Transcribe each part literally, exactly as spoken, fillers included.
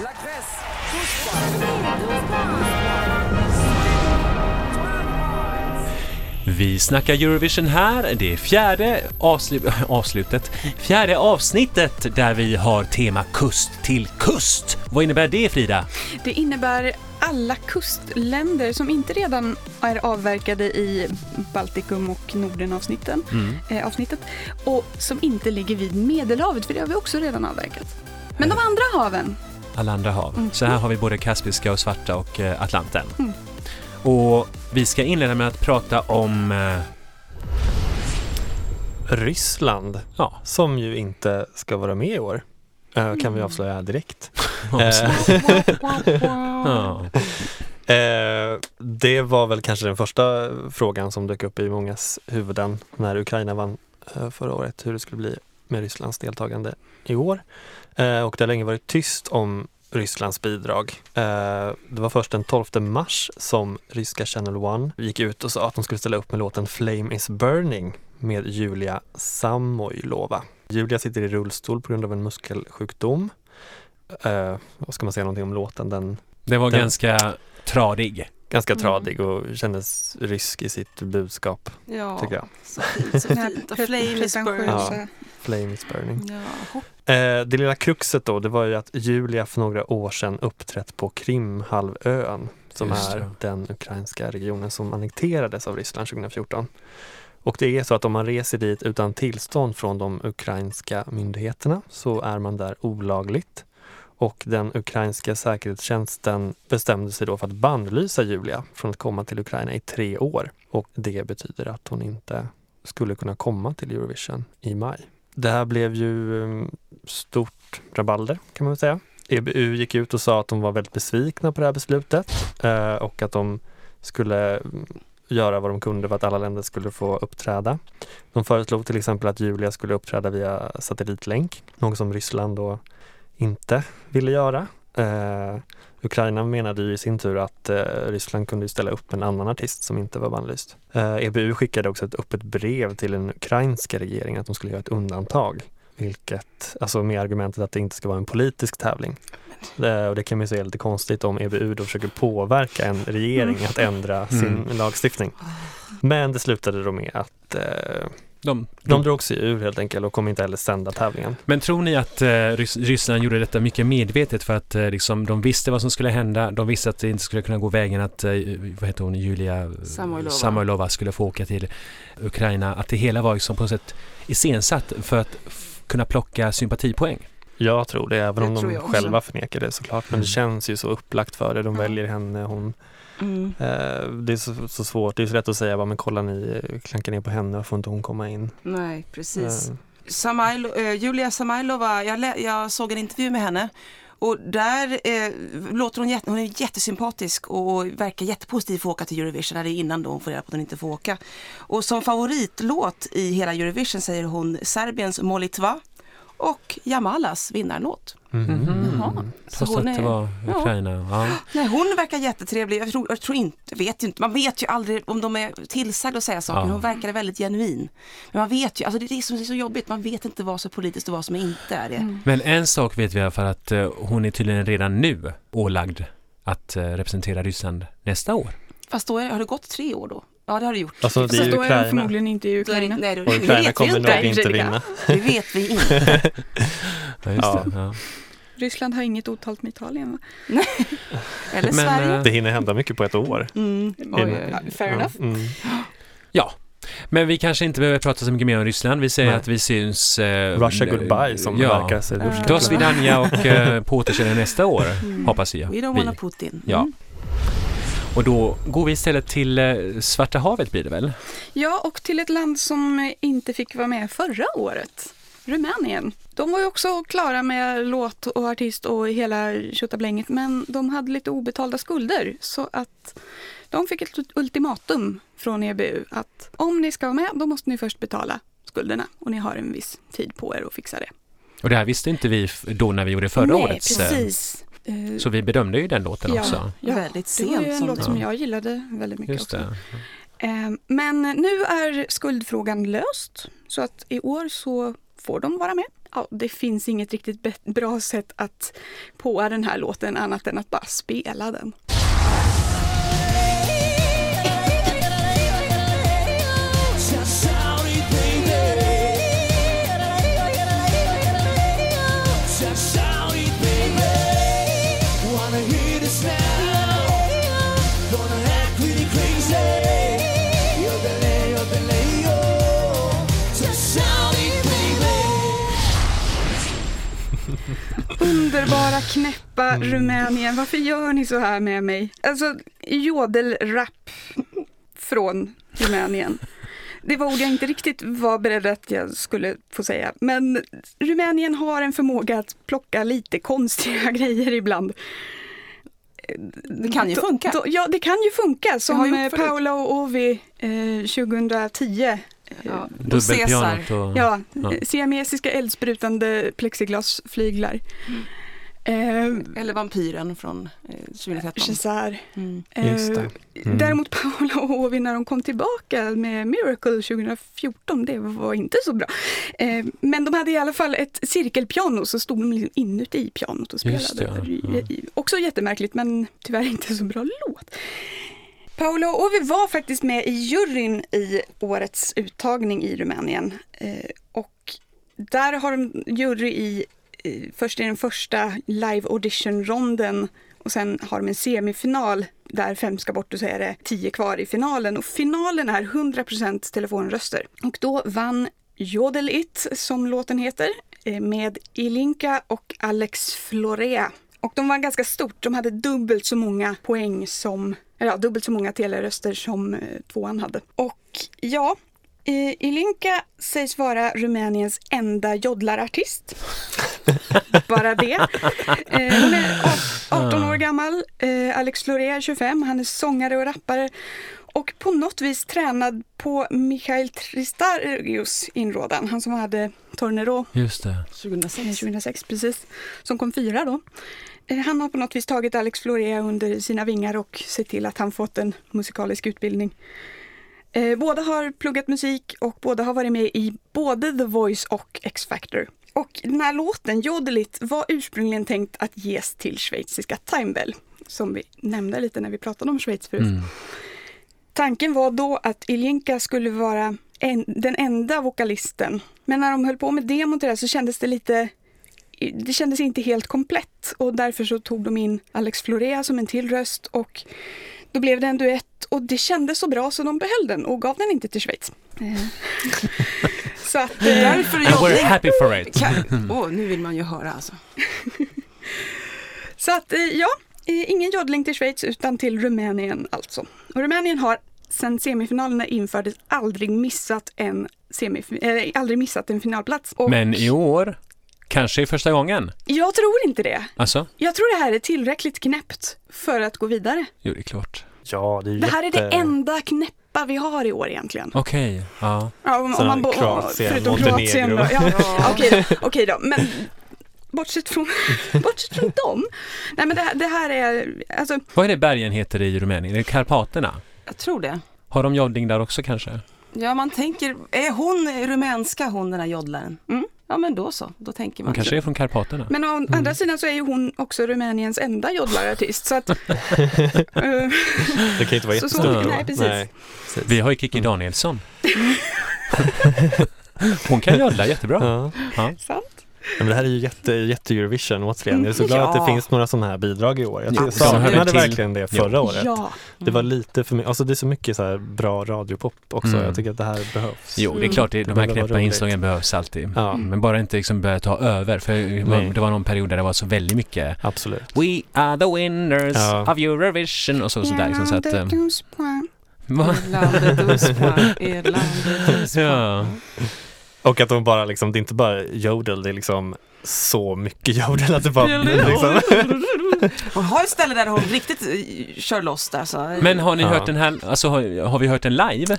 La Grèce. Vi snackar Eurovision här. Det är fjärde avsl- avslutet. Fjärde avsnittet där vi har tema kust till kust. Vad innebär det, Frida? Det innebär alla kustländer som inte redan är avverkade i Baltikum och Norden-avsnitten, mm. eh, avsnittet, och som inte ligger vid Medelhavet, för det har vi också redan avverkat. Men de andra haven? Alla andra hav. Mm. Så här har vi både Kaspiska och Svarta och eh, Atlanten. Mm. Och vi ska inleda med att prata om eh... Ryssland, ja. Som ju inte ska vara med i år. Uh, kan vi avslöja direkt. uh, det var väl kanske den första frågan som dök upp i mångas huvuden när Ukraina vann uh, förra året. Hur det skulle bli med Rysslands deltagande i år. Uh, och det har länge varit tyst om Rysslands bidrag. Uh, det var först den tolfte mars som ryska Channel One gick ut och sa att de skulle ställa upp med låten Flame is Burning med Yulia Samoylova. Julia sitter i rullstol på grund av en muskelsjukdom. Uh, vad ska man säga någonting om låten? Den, det var den, ganska tradig. Ganska mm. tradig och kändes rysk i sitt budskap, ja, tycker jag. Så fint, så fint. Flame is burning. Ja, flame is burning. Ja. Uh, det lilla kruxet då, det var ju att Julia för några år sedan uppträtt på Krimhalvön, som Just är det. den ukrainska regionen som annekterades av Ryssland tjugo fjorton. Och det är så att om man reser dit utan tillstånd från de ukrainska myndigheterna så är man där olagligt. Och den ukrainska säkerhetstjänsten bestämde sig då för att bannlysa Julia från att komma till Ukraina i tre år. Och det betyder att hon inte skulle kunna komma till Eurovision i maj. Det här blev ju stort rabalder, kan man väl säga. E B U gick ut och sa att de var väldigt besvikna på det här beslutet och att de skulle göra vad de kunde för att alla länder skulle få uppträda. De föreslog till exempel att Julia skulle uppträda via satellitlänk, något som Ryssland då inte ville göra. Eh, Ukraina menade ju i sin tur att eh, Ryssland kunde ställa upp en annan artist som inte var bannlyst. Eh, E B U skickade också ett öppet brev till den ukrainska regeringen att de skulle göra ett undantag, vilket, alltså med argumentet att det inte ska vara en politisk tävling. Det, och det kan man ju säga är lite konstigt om E B U då försöker påverka en regering att ändra sin mm. lagstiftning. Men det slutade då med att eh, de, de drog sig ur helt enkelt och kom inte heller sända tävlingen. Men tror ni att eh, Rys- Ryssland gjorde detta mycket medvetet för att eh, liksom, de visste vad som skulle hända, de visste att det inte skulle kunna gå vägen att eh, vad heter hon, Julia Samoylova. Samoylova skulle få åka till Ukraina, att det hela var liksom på något sätt iscensatt för att f- kunna plocka sympatipoäng? Jag tror det, även om de själva förnekar det såklart. Men det känns ju så upplagt för det. De mm. väljer henne, hon... Mm. Eh, det är så, så svårt. Det är så lätt att säga, bara, men kolla ni, klankar ner på henne och får inte hon komma in. Nej, precis. Eh. Samailo, eh, Julia Samoylova, jag, lä- jag såg en intervju med henne. Och där eh, låter hon, jätt- hon är jättesympatisk och verkar jättepositiv för att åka till Eurovision. Eller innan då hon får reda på att hon inte får åka. Och som favoritlåt i hela Eurovision säger hon Serbiens Molitva och Jamalas vinnarlåt. Mm-hmm. Jaha. Så hon är... det var Ukraina. Ja. Ja. Nej, hon verkar jättetrevlig. Jag tror, jag tror inte, vet ju inte. Man vet ju aldrig om de är tillsagda att säga saker. Ja. Hon verkar väldigt genuin. Men man vet ju, alltså det är det som är så jobbigt. Man vet inte vad som är politiskt och vad som inte är det. Mm. Men en sak vet vi i alla fall, att hon är tydligen redan nu ålagd att representera Ryssland nästa år. Fast då är, har det gått tre år då? Ja, det har det gjort. Alltså, det är Ukraina. Då är förmodligen inte i Ukraina. Nej, då, och Ukraina kommer nog inte, inte vinna. Det vet vi inte. Ja, just det. Ja. Ryssland har inget otalt med Italien, va? Nej. Eller men, Sverige. Det hinner hända mycket på ett år. Mm. Oj, fair enough. Mm. Ja. Men vi kanske inte behöver prata så mycket mer om Ryssland. Vi säger Nej. att vi syns... Eh, Russia goodbye som ja. verkar sig. Uh. Då svidanja och eh, på återkänner nästa år, mm. hoppas jag. We don't wanna Putin. Ja. Mm. Och då går vi istället till Svarta havet blir det väl? Ja, och till ett land som inte fick vara med förra året. Rumänien. De var ju också klara med låt och artist och hela tjottablänget, men de hade lite obetalda skulder. Så att de fick ett ultimatum från E B U att om ni ska vara med, då måste ni först betala skulderna. Och ni har en viss tid på er att fixa det. Och det här visste inte vi då när vi gjorde förra Nej, årets... precis. Så vi bedömde ju den låten ja, också. Ja, väldigt sent. Det var ju en låt som jag gillade väldigt mycket också. Men nu är skuldfrågan löst. Så att i år så får de vara med. ja, det finns inget riktigt be- bra sätt att påa den här låten annat än att bara spela den. Underbara, knäppa Rumänien. Varför gör ni så här med mig? Alltså, jodelrap från Rumänien. Det var ord jag inte riktigt var beredd att jag skulle få säga. Men Rumänien har en förmåga att plocka lite konstiga grejer ibland. Det kan ju funka. Då, då, ja, det kan ju funka. Som Paula och Ovi eh, tjugohundratio. Ja, och Cesar. Och, ja, ja. Siamesiska eldsprutande plexiglasflyglar. Mm. Eh, Eller vampyren från eh, tjugotretton. Cesar. Mm. Eh, Just det. Mm. Däremot Paula och Ovi när de kom tillbaka med Miracle tjugofjorton, det var inte så bra. Eh, men de hade i alla fall ett cirkelpiano, så stod de inuti pianot och spelade. Just det, ja. Mm. Också jättemärkligt, men tyvärr inte så bra låt. Paula och Ovi var faktiskt med i juryn i årets uttagning i Rumänien. Eh, och där har de jury i, eh, först i den första live audition-ronden, och sen har de en semifinal där fem ska bort, och så är det tio kvar i finalen. Och finalen är hundra procent telefonröster. Och då vann Jodel It, som låten heter, eh, med Ilinka och Alex Florea. Och de var ganska stort, de hade dubbelt så många poäng som... Ja, dubbelt så många teleröster som tvåan hade. Och ja, Ilinka sägs vara Rumäniens enda jodlarartist. Bara det. Hon är arton år gammal. Alex Florea är tjugofem. Han är sångare och rappare. Och på något vis tränad på Michael Tristarius inrådan. Han som hade Tornero. Just det. tjugohundrasex, tjugohundrasex precis. Som kom fyra då. Han har på något vis tagit Alex Florea under sina vingar och sett till att han fått en musikalisk utbildning. Båda har pluggat musik och båda har varit med i både The Voice och X-Factor. Och den här låten, Jodelit, var ursprungligen tänkt att ges till schweiziska Timebelle, som vi nämnde lite när vi pratade om Schweiz förut. Mm. Tanken var då att Ilinka skulle vara en, den enda vokalisten. Men när de höll på med demon till det så kändes det lite... Det kändes inte helt komplett, och därför så tog de in Alex Florea som en till röst, och då blev det en duett, och det kändes så bra så de behöll den och gav den inte till Schweiz. Mm. Så att därför jag... We're happy for it. Åh, nu vill man ju höra alltså. Så att ja, ingen jodling till Schweiz utan till Rumänien alltså. Och Rumänien har sen semifinalerna infördes aldrig missat en, semif- äh, aldrig missat en finalplats. Och... Men i år... Kanske i första gången? Jag tror inte det. Alltså? Jag tror det här är tillräckligt knäppt för att gå vidare. Jo, det är klart. Ja, det är det här jätte... är det enda knäppa vi har i år egentligen. Okej, okay, ja. ja om, om man bo- Kroatien, förutom Kroatien. Ja, ja. Okej, okej då, men bortsett från, bortsett från dem. Nej, men det, det här är... Alltså... Vad är det bergen heter i Rumänien? Är det Karpaterna? Jag tror det. Har de jodding där också kanske? Ja, man tänker... Är hon rumänska, hon den här joddlaren? Mm. Ja, men då så. Då tänker man. Hon kanske är från Karpaterna. Men å mm. andra sidan så är ju hon också Rumäniens enda jodlarartist. Så att... det kan ju inte vara jättestort. Nej, precis. Nej, precis. Vi har ju Kiki mm. Danielsson. Hon kan jodla jättebra. Ja. Ja. Sant. Men det här är ju jätte, jätte Eurovision återigen. Jag är så glad ja. att det finns några sådana här bidrag i år. Jag ja, saknade verkligen det förra ja. året. Ja. Mm. Det var lite för mycket, alltså det är så mycket så här bra radiopop också. Mm. Jag tycker att det här behövs. Jo, det är klart, det, de här knäppa inslagen behövs alltid. Ja. Mm. Men bara inte liksom börja ta över. För Nej. Det var någon period där det var så väldigt mycket. Absolut. We are the winners ja. of Eurovision och så, sådär. Liksom, så att... Ja. Och att de bara liksom, det är inte bara jodel, det är liksom så mycket jodel att det bara... liksom. Hon har ett ställe där hon riktigt kör loss där. Så. Men har ni ja. hört den här, alltså har, har vi hört den live?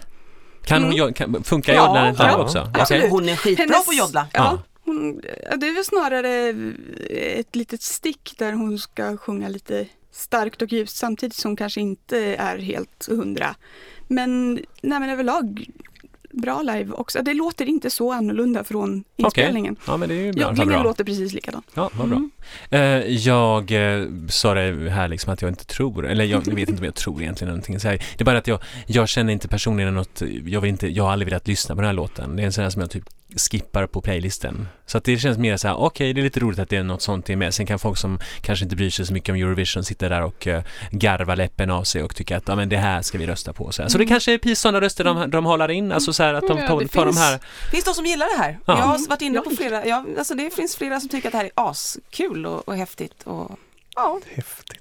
Kan mm. hon, kan, funkar ja, jodlaren live ja. också? Okay. Hon är skitbra Hennes, på att jodla. Ja. Ja. Hon, det är väl snarare ett litet stick där hon ska sjunga lite starkt och ljust samtidigt som hon kanske inte är helt hundra. Men, nej, men överlag... bra live också. Det låter inte så annorlunda från inspelningen. Okay. Ja, men det är ju bra. Ja, det låter precis likadant. Ja, vad bra. Mm. Eh, jag eh, sa det här liksom att jag inte tror, eller jag vet inte om jag tror egentligen någonting. Så här, det är bara att jag, jag känner inte personligen något, jag, vill inte, jag har aldrig velat lyssna på den här låten. Det är en sån här som jag typ skippar på playlisten. Så att det känns mer så här, okej, okay, det är lite roligt att det är något sånt i med. Sen kan folk som kanske inte bryr sig så mycket om Eurovision sitta där och uh, garva läppen av sig och tycka att ja, men det här ska vi rösta på. Så, här. Så det kanske är precis sådana röster de, de håller in. Alltså så här att de tar, ja, det tar finns, de här. Finns de som gillar det här? Ja. Jag har varit inne på flera. Jag, alltså det finns flera som tycker att det här är askul och, och häftigt. Och, ja. Häftigt.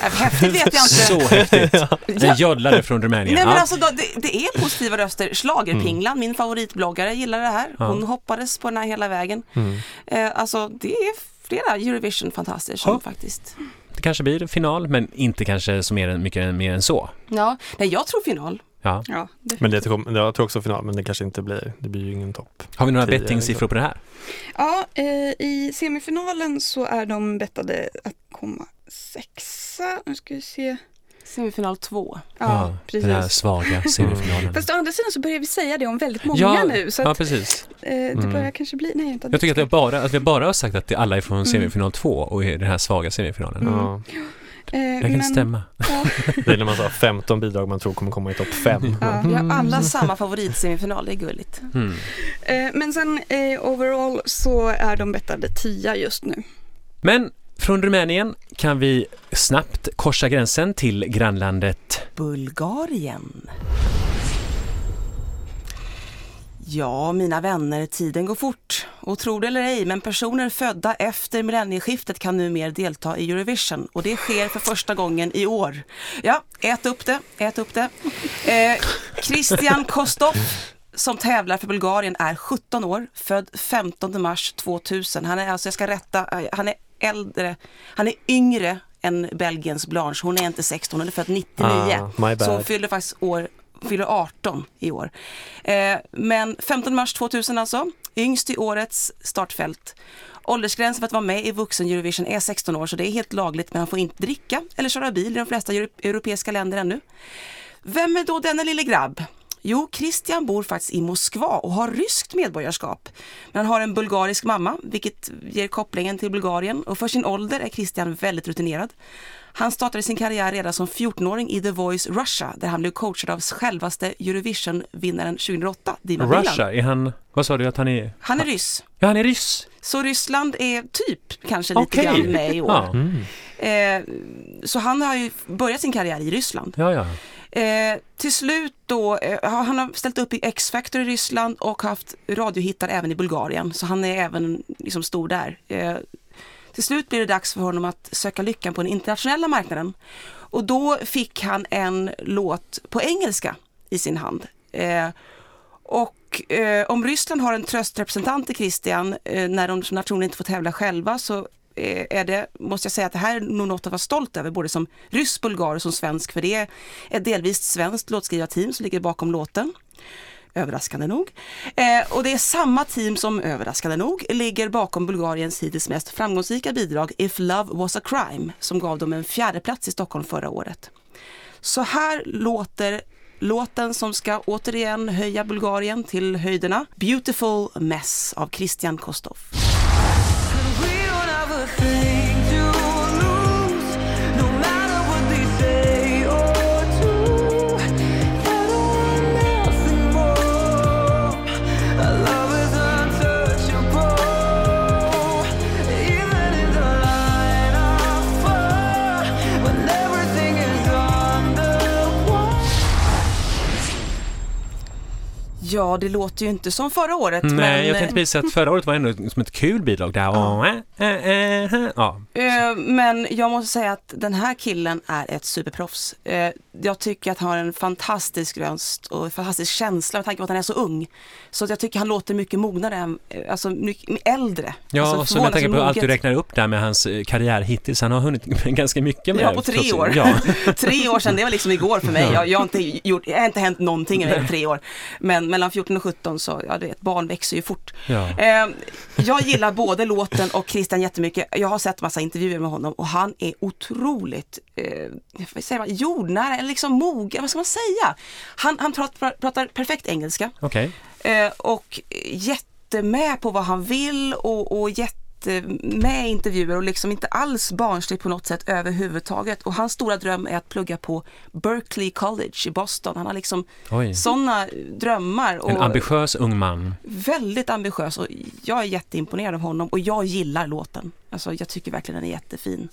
Häftigt vet jag inte. Så häftigt. En joddlare från Rumänien. Nej, men alltså, då, det, det är positiva röster. Schlagerpinglan, mm. min favoritbloggare, gillar det här. Hon ja. hoppades på den här hela vägen. Mm. Eh, alltså, det är flera Eurovision-fantaster som ja. faktiskt... Det kanske blir final, men inte kanske så mer, mycket mer än så. Ja, nej, jag tror final. Ja. Ja, det men det, jag tror också final, men det kanske inte blir, det blir ju ingen topp. Har vi några bettingsiffror på det här? Ja, eh, i semifinalen så är de bettade att komma sexa. Nu ska vi se. Semifinal två. Ja, ja, precis. Den här svaga semifinalen. Fast å andra sidan så börjar vi säga det om väldigt många ja, nu. Så att, ja, precis. Eh, det mm. börjar kanske bli... Nej, inte jag tycker att jag bara, att vi bara har sagt att det alla är från mm. semifinal två och är den här svaga semifinalen. Mm. Ja. Det kan men, stämma. Ja. Det är när man sa femton bidrag man tror kommer komma i topp fem. Ja, vi har alla samma favoritsemifinal, det är gulligt. Mm. Men sen overall så är de bettade tia just nu. Men från Rumänien kan vi snabbt korsa gränsen till grannlandet Bulgarien. Ja, mina vänner, tiden går fort. Och tro det eller ej, men personer födda efter millennieskiftet kan numera delta i Eurovision. Och det sker för första gången i år. Ja, ät upp det, ät upp det. Eh, Kristian Kostov, som tävlar för Bulgarien, är sjutton år, född femtonde mars tvåtusen. Han är, alltså, jag ska rätta, han är äldre, han är yngre än Belgiens Blanche. Hon är inte sexton, hon är född nittionio. Ah, så hon fyller faktiskt år... fyller arton i år. Eh, men femtonde mars tvåtusen alltså. Yngst i årets startfält. Åldersgränsen för att vara med i vuxen Eurovision är sexton år, så det är helt lagligt, men han får inte dricka eller köra bil i de flesta euro- europeiska länder ännu. Vem är då denna lille grabb? Jo, Kristian bor faktiskt i Moskva och har ryskt medborgarskap. Men han har en bulgarisk mamma, vilket ger kopplingen till Bulgarien. Och för sin ålder är Kristian väldigt rutinerad. Han startade sin karriär redan som fjortonåring i The Voice Russia, där han blev coachad av självaste Eurovision-vinnaren tjugohundraåtta, Dima Milan. Russia? Är han, vad sa du att han är? Han är ryss. Ja, han är ryss. Så Ryssland är typ kanske lite okay. grann med i år. Ja. Mm. Eh, så han har ju börjat sin karriär i Ryssland. Ja, ja. Eh, till slut då, eh, han har ställt upp i X-Factor i Ryssland och haft radiohittar även i Bulgarien, så han är även liksom stor där. Eh, till slut blir det dags för honom att söka lyckan på den internationella marknaden, och då fick han en låt på engelska i sin hand. Eh, och eh, om Ryssland har en tröstrepresentant i Kristian eh, när de som nation inte får tävla själva, så är det, måste jag säga att det här är nog något att vara stolt över, både som ryss, bulgar och som svensk, för det är ett delvis svenskt låtskrivarteam som ligger bakom låten, överraskande nog. Eh, och det är samma team som överraskande nog ligger bakom Bulgariens hittills mest framgångsrika bidrag, If Love Was a Crime, som gav dem en fjärde plats i Stockholm förra året. Så här låter låten som ska återigen höja Bulgarien till höjderna, Beautiful Mess av Kristian Kostov. Ja, det låter ju inte som förra året. Nej, men... jag tänkte visa att förra året var ändå som ett kul bidrag. Där. Ja. Äh, äh, äh, ja. Äh, men jag måste säga att den här killen är ett superproffs. Äh, jag tycker att han har en fantastisk röst och en fantastisk känsla med tanke på att han är så ung. Så att jag tycker att han låter mycket mognare, än, alltså mycket äldre. Ja, alltså, så med tanke på allt du räknar upp där med hans karriär hittills. Han har hunnit ganska mycket med. Ja, på tre år. Ja. Tre år sedan, det var liksom igår för mig. Jag, jag, har, inte gjort, jag har inte hänt någonting i tre år. Men mellan fjorton och sjutton så, ja du vet, barn växer ju fort. Ja. Eh, jag gillar både låten och Kristian jättemycket. Jag har sett massa intervjuer med honom och han är otroligt eh, vad säger man, jordnära liksom mogen, vad ska man säga? Han, han pratar, pratar perfekt engelska. Okej. Eh, och jättemed på vad han vill och, och jätte med intervjuer och liksom inte alls barnsligt på något sätt överhuvudtaget. Och hans stora dröm är att plugga på Berklee College i Boston. Han har liksom sådana drömmar. Och en ambitiös ung man. Väldigt ambitiös, och jag är jätteimponerad av honom och jag gillar låten. Alltså jag tycker verkligen den är jättefin.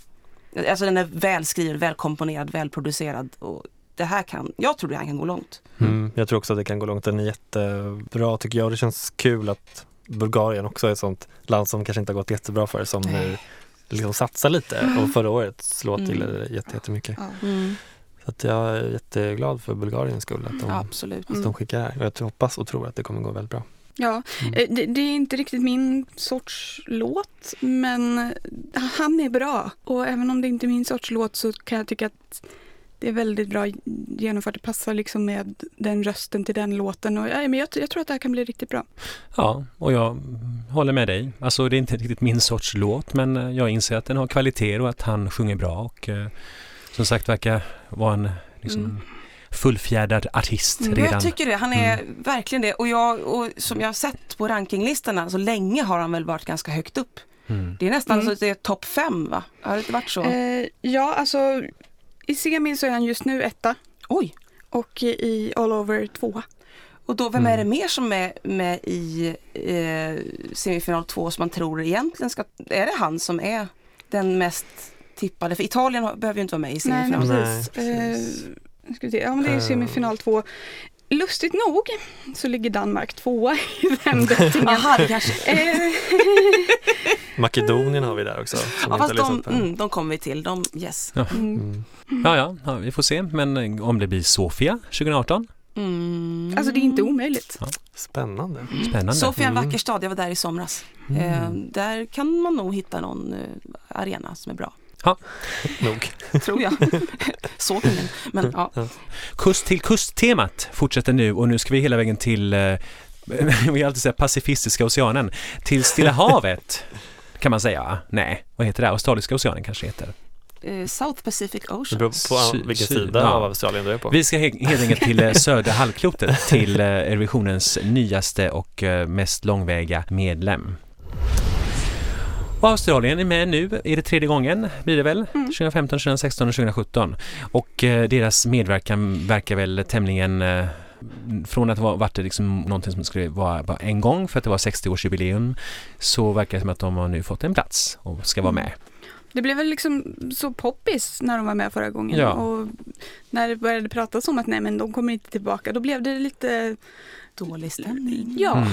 Alltså den är välskriven, välkomponerad, välproducerad och det här kan, jag tror det här kan gå långt. Mm. Jag tror också att det kan gå långt. Den är jättebra tycker jag. Det känns kul att Bulgarien också är ett sånt land som kanske inte har gått jättebra för, som nu liksom satsar lite, och förra året låt till mm. jätte, jättemycket. Mm. Så att jag är jätteglad för Bulgariens skull att de, absolut. Att de skickar här, och jag hoppas och tror att det kommer gå väldigt bra. Ja, mm. det, det är inte riktigt min sorts låt, men han är bra, och även om det inte är min sorts låt så kan jag tycka att det är väldigt bra genomfört. Det passar liksom med den rösten till den låten. Och, ja, men jag, jag tror att det här kan bli riktigt bra. Ja, och jag håller med dig. Alltså det är inte riktigt min sorts låt, men jag inser att den har kvaliteter och att han sjunger bra. Och eh, som sagt verkar vara en liksom, mm. fullfjädrad artist redan. Jag tycker det. Han är mm. verkligen det. Och, jag, och som jag har sett på rankinglistorna så länge har han väl varit ganska högt upp. Mm. Det är nästan mm. så att det är topp fem, va? Har det inte varit så? Eh, ja, alltså... I semin så är han just nu etta. Oj. Och i All Over tvåa. Och då, vem mm. är det mer som är med i eh, semifinal två som man tror egentligen ska... Är det han som är den mest tippade? För Italien behöver ju inte vara med i semifinal. Nej, nej, precis. Eh, ska vi se. Ja, men det är ju semifinal två. Lustigt nog så ligger Danmark tvåa i den döttingen. Aha, det kanske... Eh, Makedonien har vi där också. Ja, fast de, mm, de kommer vi till. De, yes. Ja. Mm. Ja, ja, ja, vi får se. Men om det blir Sofia tjugo arton? Mm. Alltså det är inte omöjligt. Ja. Spännande. Mm. Spännande. Sofia är en vacker stad. Jag var där i somras. Mm. Eh, där kan man nog hitta någon arena som är bra. Ja, nog. Tror jag. Såg ingen. Men, ja. Kust till kust-temat fortsätter nu, och nu ska vi hela vägen till eh, vi alltid säger Pacifistiska oceanen, till Stilla havet kan man säga. Nej, vad heter det? Australiska oceanen kanske heter. Uh, South Pacific Ocean. På Sy- vilken syd- sida ja. av Australien du är på. Vi ska he- helt enkelt till södra halvklotet, till eh, Eurovisionens nyaste och eh, mest långväga medlem. Och Australien är med nu, är det tredje gången blir det väl, mm. tjugofemton, tjugosexton och tjugosjutton, och eh, deras medverkan verkar väl tämligen eh, från att det var varit liksom någonting som skulle vara bara en gång för att det var sextio-årsjubileum, så verkar det som att de har nu fått en plats och ska vara med. Det blev väl liksom så poppis när de var med förra gången, ja. Och när det började pratas om att nej men de kommer inte tillbaka, då blev det lite dålig stämning. Ja, mm.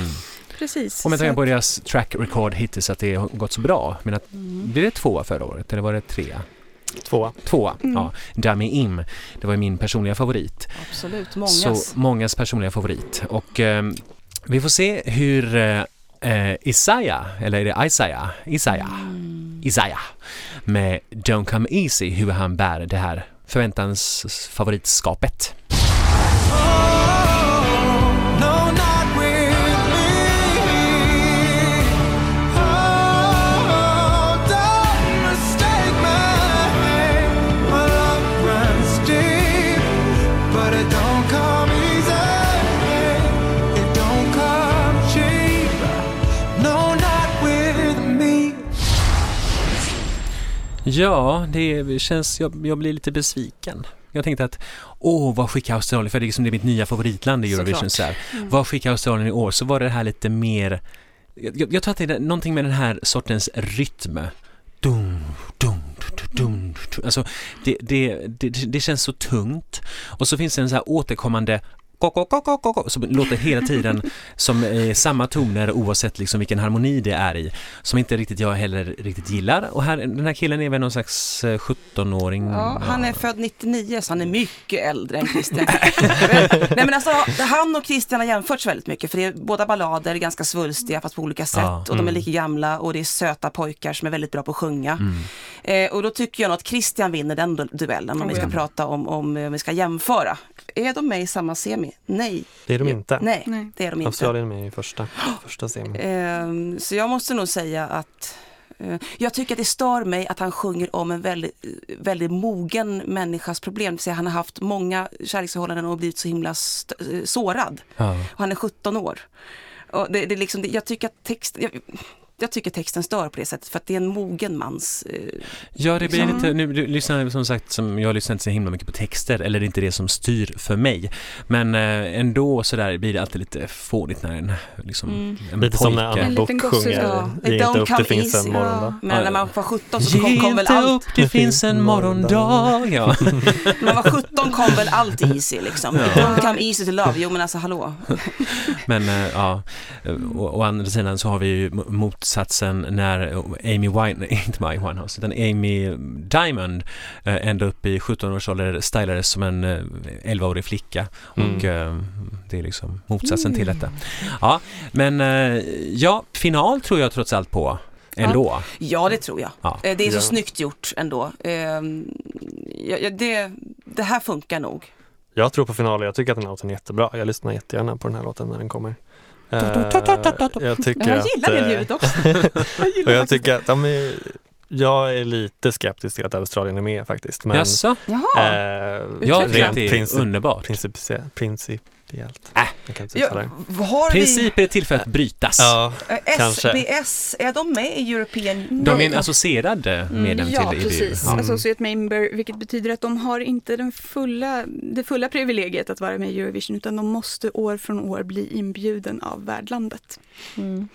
precis. Om jag tänker på deras track record hittills att det har gått så bra, men att, mm. blev det tvåa förra året eller var det trea? Tvåa. Tvåa, mm. ja. Dummy Im. Det var ju min personliga favorit. Absolut, mångas. Så mångas personliga favorit. Och eh, vi får se hur eh, Isaiah, eller är det Isaiah? Isaiah. Mm. Isaiah. Med Don't Come Easy, hur han bär det här förväntans favoritskapet. Ja, det känns, jag, jag blir lite besviken. Jag tänkte att, åh, vad skickar Australien? För det är, liksom, det är mitt nya favoritland i Eurovision. Så här. Mm. Vad skickar Australien i år? Så var det här lite mer... Jag, jag tror att det är någonting med den här sortens rytm. Dum, dum, dum, dum, dum. Alltså, det, det, det, det känns så tungt. Och så finns det en så här återkommande... som låter hela tiden som eh, samma toner oavsett liksom vilken harmoni det är i, som inte riktigt jag heller riktigt gillar. Och här, den här killen är väl någon slags eh, sjutton-åring. Ja, han är född nittionio så han är mycket äldre än Kristian. Nej men alltså han och Kristian har jämförts väldigt mycket, för det är båda ballader, ganska svulstiga fast på olika sätt, ja, och mm. de är lika gamla och det är söta pojkar som är väldigt bra på att sjunga. Mm. eh, och då tycker jag nog att Kristian vinner den du- duellen om mm. vi ska prata om, om, om vi ska jämföra. Är de med i samma semi? Nej. Det är de inte. Nej, nej. Det är de inte. Australien är med i första, första semin. Eh, så jag måste nog säga att Jag tycker att det stör mig att han sjunger om en väldigt, väldigt mogen människas problem. Det vill säga, han har haft många kärleksförhållanden och blivit så himla st- sårad. Ja. Och han är sjutton år. Och det, det liksom, det, jag tycker att text... Jag, Jag tycker texten stör på det sättet för att det är en mogen mans... Eh, ja, det blir liksom. lite... Nu, du lyssnar, som sagt, som jag har lyssnat så himla mycket på texter, eller det är inte det som styr för mig. Men eh, ändå så där blir det alltid lite fånigt när en, liksom, mm. en lite pojke... som när Anna Bok sjunger. Ja. Ge inte upp, det finns en morgondag. Ja. Men när man var sjutton så kom, kom väl allt... Ge inte upp, det finns en morgondag. Ja. När man var sjutton kom väl allt easy, liksom. Ja. Don't come easy to love. Jo, men alltså, hallå. Men, eh, ja. Å andra sidan så har vi ju mot satsen när Amy Wine, inte Amy Winehouse, utan Amy Diamond eh, ända upp i sjutton års ålder stylades som en eh, elva-årig flicka mm. och eh, det är liksom motsatsen mm. till detta. Ja, men eh, ja, final tror jag trots allt på ändå. Ja, det tror jag. Ja. Det är så ja. snyggt gjort ändå. Eh, ja, det, det här funkar nog. Jag tror på finalen. Jag tycker att den här låten är jättebra. Jag lyssnar jättegärna på den här låten när den kommer. Uh, jag tycker jag gillar att, det ljudet också. jag gillar och jag tycker att, ja, men, jag är lite skeptisk till att Australien är med faktiskt. Men, Jasså? Jaha. Uh, jag tycker att det är princip, underbart. Principiellt. Princip, äh. Principer är till för att brytas. Ja, S B S, är de med i European? De är en associerad medlem mm. ja, till E U. Precis. Mm. Associate member, vilket betyder att de har inte den fulla, det fulla privilegiet att vara med i Eurovision, utan de måste år från år bli inbjuden av värdlandet. Mm.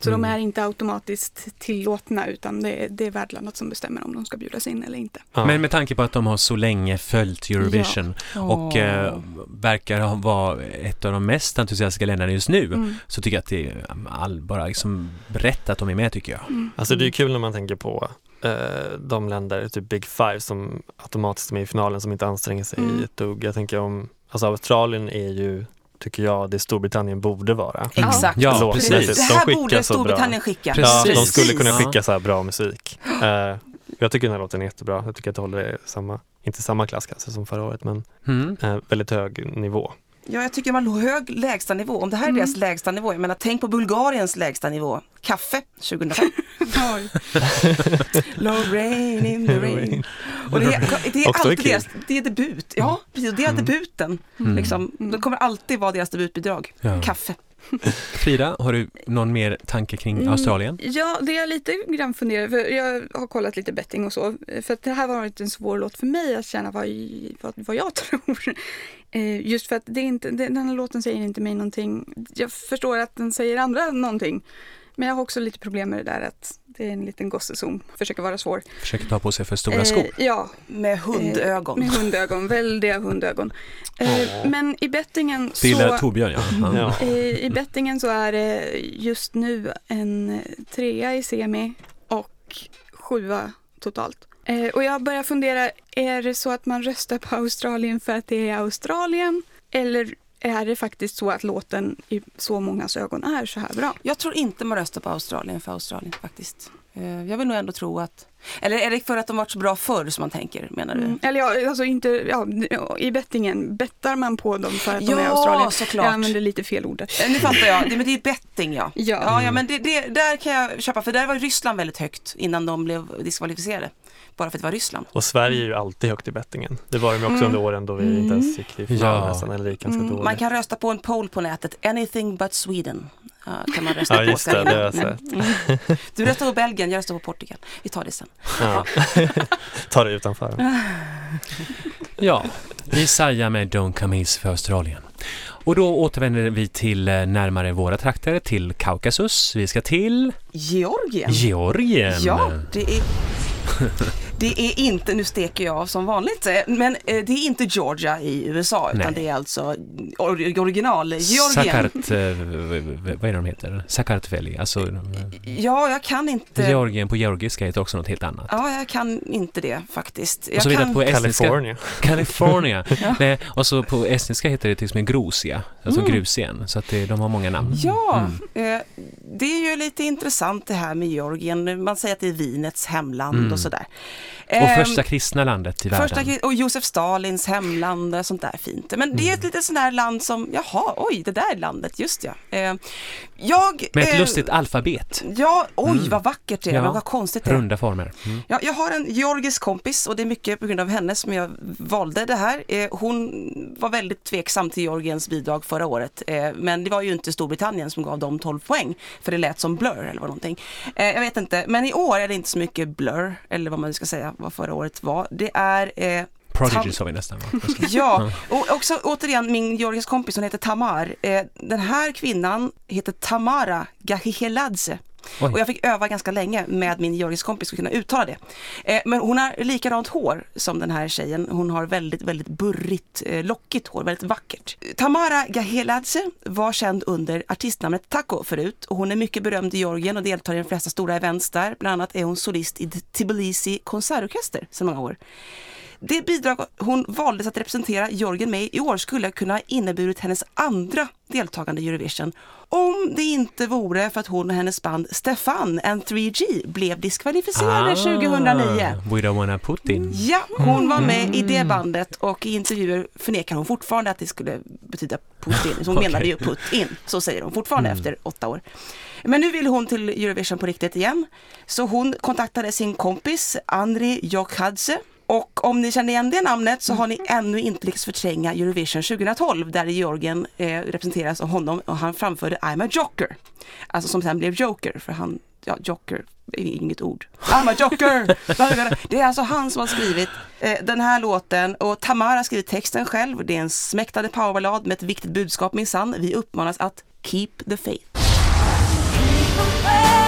Så mm. de är inte automatiskt tillåtna, utan det är, det är värdlandet som bestämmer om de ska bjudas in eller inte. Ja. Men med tanke på att de har så länge följt Eurovision ja. oh. och eh, verkar vara ett av de mest entusiastiska länderna just nu mm. så tycker jag att det är all, bara liksom rätt att de är med, tycker jag. Mm. Alltså det är kul när man tänker på eh, de länder, typ Big Five, som automatiskt är med i finalen, som inte anstränger sig mm. i ett dugg. Jag tänker om, alltså Australien är ju... tycker jag det Storbritannien borde vara. Exakt. Ja, ja, precis. Det här de borde Storbritannien skicka. Ja, de skulle kunna skicka så här bra musik. Uh, jag tycker den här låten är jättebra. Jag tycker att det håller samma, inte samma klass kanske som förra året, men mm. uh, väldigt hög nivå. Ja, jag tycker man har hög lägsta nivå. Om det här är mm. deras lägsta nivå, jag menar, tänk på Bulgariens lägsta nivå. Kaffe, tjugohundrafem. Low rain in the rain. Och det är, det är och alltid deras, det är debut. Ja, precis, det är mm. debuten. Mm. Liksom. Det kommer alltid vara deras debutbidrag. Ja. Kaffe. Frida, har du någon mer tanke kring Australien? Mm, ja, det är jag lite grann funderar, för jag har kollat lite betting och så, för att det här har varit en svår låt för mig att känna vad, vad, vad jag tror. Eh, just för att det är inte, det, den här låten säger inte mig någonting. Jag förstår att den säger andra någonting, men jag har också lite problem med det där att det är en liten gosse som försöker vara svår. Försöker ta på sig för stora skor. Eh, ja. Med hundögon. Eh, med hundögon, väldiga hundögon. Eh, oh. Men i bettingen så... Till Torbjörn, ja. Mm. ja. Eh, I bettingen så är det just nu en trea i semi och sjua totalt. Eh, och jag börjar fundera, är det så att man röstar på Australien för att det är Australien? Eller... är det faktiskt så att låten i så mångas ögon är så här bra? Jag tror inte man röstar på Australien för Australien faktiskt. Jag vill nog ändå tro att... Eller är det för att de varit så bra förr som man tänker, menar du? Mm. Eller ja, alltså inte... Ja, i bettingen bettar man på dem för att ja, de är Australien. Ja, såklart. Jag använder lite fel ordet. Nu fattar jag. Det, men det är betting, ja. Ja, ja, ja, men det, det, där kan jag köpa. För där var Ryssland väldigt högt innan de blev diskvalificerade. Bara för att det var Ryssland. Och Sverige är ju alltid högt i bettingen. Det var de också mm. under åren då vi mm. inte ens gick i ja. nästan eller ganska mm. dåligt. Man kan rösta på en poll på nätet. Anything but Sweden. Ja, kan man rösta ja, på just det, det har jag sett. Mm. Du röstar på Belgien, jag röstar på Portugal. Vi tar det sen. Ja. Ta det utanför. Ja, vi säger med Don't Come East för Australien. Och då återvänder vi till närmare våra trakter, till Kaukasus. Vi ska till... Georgien. Georgien. Ja, det är... Det är inte, nu steker jag som vanligt, men det är inte Georgia i U S A, utan nej, det är alltså original Georgien. Sakart, vad är de heter? Sakartveli. Alltså, ja, jag kan inte. Georgien på georgiska heter också något helt annat. Ja, jag kan inte det faktiskt. Jag och så vidare kan... på estniska. California. California. Ja. Nej, och så på estniska heter det till som en Grusia, alltså mm. Grusien, så att det, de har många namn. Ja, mm. det är ju lite intressant det här med Georgien. Man säger att det är vinets hemland mm. och sådär. Och första kristna landet i första, världen. Och Josef Stalins hemland och sånt där fint. Men det är ett mm. litet sånt där land som, jaha, oj, det där landet, just ja. Eh, jag, Med ett eh, lustigt alfabet. Ja, oj, mm. vad vackert det är, ja. Vad konstigt det är. Runda former. Mm. Ja, jag har en georgisk kompis och det är mycket på grund av henne som jag valde det här. Eh, hon var väldigt tveksam till Georgiens bidrag förra året. Eh, men det var ju inte Storbritannien som gav dem tolv poäng. För det lät som Blur eller vad någonting. Eh, jag vet inte, men i år är det inte så mycket Blur, eller vad man ska säga, vad förra året var. Det är... Eh, Prodigy sa vi nästan. Ja, och också återigen min georgisk kompis, hon heter Tamar. Eh, den här kvinnan heter Tamara Gajeladze. Oj. Och jag fick öva ganska länge med min georgisk kompis för att kunna uttala det. Eh, men hon har likadant hår som den här tjejen. Hon har väldigt, väldigt burrigt, eh, lockigt hår. Väldigt vackert. Tamara Gajeladze var känd under artistnamnet Taco förut. Och hon är mycket berömd i Georgien och deltar i de flesta stora events där. Bland annat är hon solist i Tbilisi konsertorkester sedan många år. Det bidrag hon valdes att representera Georgien med i år skulle kunna ha inneburit hennes andra deltagande i Eurovision om det inte vore för att hon och hennes band Stefan and three G blev diskvalificerade ah, tjugohundranio. We don't wanna put in. Ja, hon var med i det bandet och i intervjuer förnekar hon fortfarande att det skulle betyda put in. Hon okay. menade ju put in, så säger hon fortfarande mm. efter åtta år. Men nu vill hon till Eurovision på riktigt igen. Så hon kontaktade sin kompis Andri Jokhadze. Och om ni känner igen det namnet så har ni ännu inte lyckats förtränga Eurovision tjugohundratolv där Georgien eh, representeras av honom och han framförde I'm a Joker. Alltså som sen blev Joker för han, ja, Joker är inget ord. I'm a Joker! Det är alltså han som har skrivit eh, den här låten och Tamara har skrivit texten själv. Det är en smäktande powerballad med ett viktigt budskap minsann. Vi uppmanas att keep the faith. Keep the faith.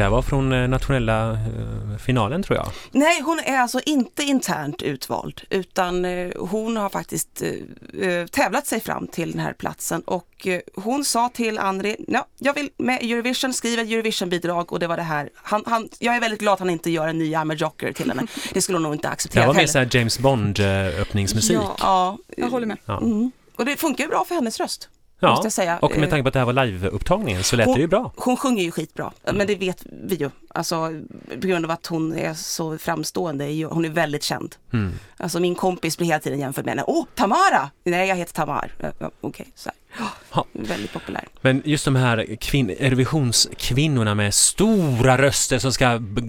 Det var från nationella eh, finalen tror jag. Nej, hon är alltså inte internt utvald utan eh, hon har faktiskt eh, tävlat sig fram till den här platsen och eh, hon sa till Andri, ja, jag vill med Eurovision skriva ett Eurovision-bidrag och det var det här. Han, han, jag är väldigt glad att han inte gör en ny Armer Joker till henne. Det skulle hon nog inte acceptera. Det var mer så här James Bond-öppningsmusik. Ja, ja, jag håller med. Ja. Mm. Och det funkar ju bra för hennes röst. Ja, och med tanke på att det här var live-upptagningen så lät hon, det ju bra. Hon sjunger ju skitbra, mm. men det vet vi ju. Alltså, på grund av att hon är så framstående, hon är väldigt känd. Mm. Alltså min kompis blir hela tiden jämförd med henne. Åh, Tamara! Nej, jag heter Tamar. Okej, okay, så här. Ja. Väldigt populär. Men just de här kvin- Eurovisionskvinnorna med stora röster som ska b-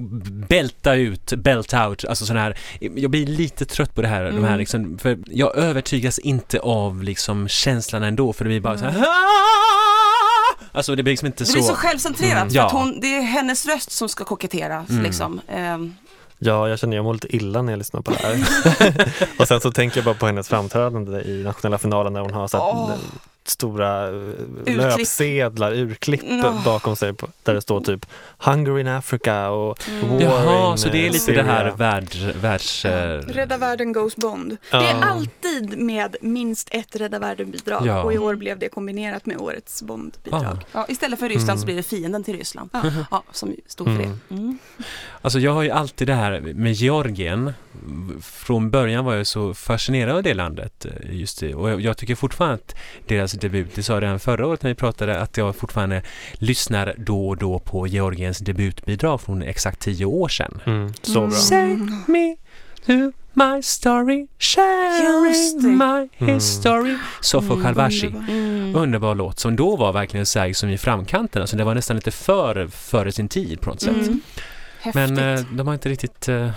bälta ut, belt out, alltså sån här, jag blir lite trött på det här, mm. de här liksom, för jag övertygas inte av liksom känslan ändå, för det blir bara mm. så här. Alltså det blir liksom inte så. Det blir så, så självcentrerat, mm. för ja. Att hon, det är hennes röst som ska kokettera mm. liksom. um. Ja, jag känner jag mår lite illa när jag lyssnar på det här. Och sen så tänker jag bara på hennes framträdande i nationella finalen när hon har satt oh. stora urklipp. löpsedlar, urklipp oh. bakom sig på, där det står typ Hungry in Africa och mm. War Jaha, in så det är lite Syria. Det här värld, världs... Uh... Rädda världen goes Bond. Uh. Det är alltid med minst ett Rädda världen-bidrag ja. Och i år blev det kombinerat med årets Bond-bidrag. Ah. Ja, istället för Ryssland mm. så blir det fienden till Ryssland ah. ja, som stod för mm. det. Mm. Alltså jag har ju alltid det här med Georgien. Från början var jag så fascinerad av det landet just det. Och jag, jag tycker fortfarande att deras debut. Det sa jag redan förra året när vi pratade att jag fortfarande lyssnar då och då på Georgiens debutbidrag från exakt tio år sedan. Mm, så bra. Save me to my story, sharing my history. Mm. Sofo Chalvashi. Mm. Underbar låt som då var verkligen säg som i framkanten. Alltså det var nästan lite för, före sin tid på något sätt. Mm. Men eh, de har inte riktigt eh,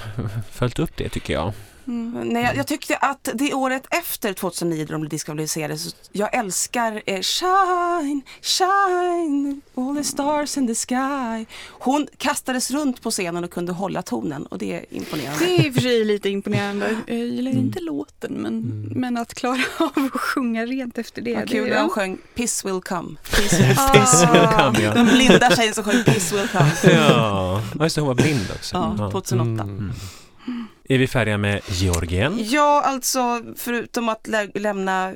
följt upp det tycker jag. Mm. Nej, jag, jag tyckte att det året efter tjugohundranio då de blev diskvalificerade så jag älskar eh, Shine, shine all the stars in the sky. Hon kastades runt på scenen och kunde hålla tonen och det är imponerande. Det är i och för sig lite imponerande. Jag gillar inte mm. låten men, mm. men att klara av att sjunga rent efter det. Vad kul, hon sjöng Piss will come. Piss will, Piss will come, ja. Den blinda tjejen som sjöng Piss will come. Ja, just det, hon var blind också. Ja, tjugohundraåtta. Mm. Är vi färdiga med Georgien? Ja, alltså förutom att lä- lämna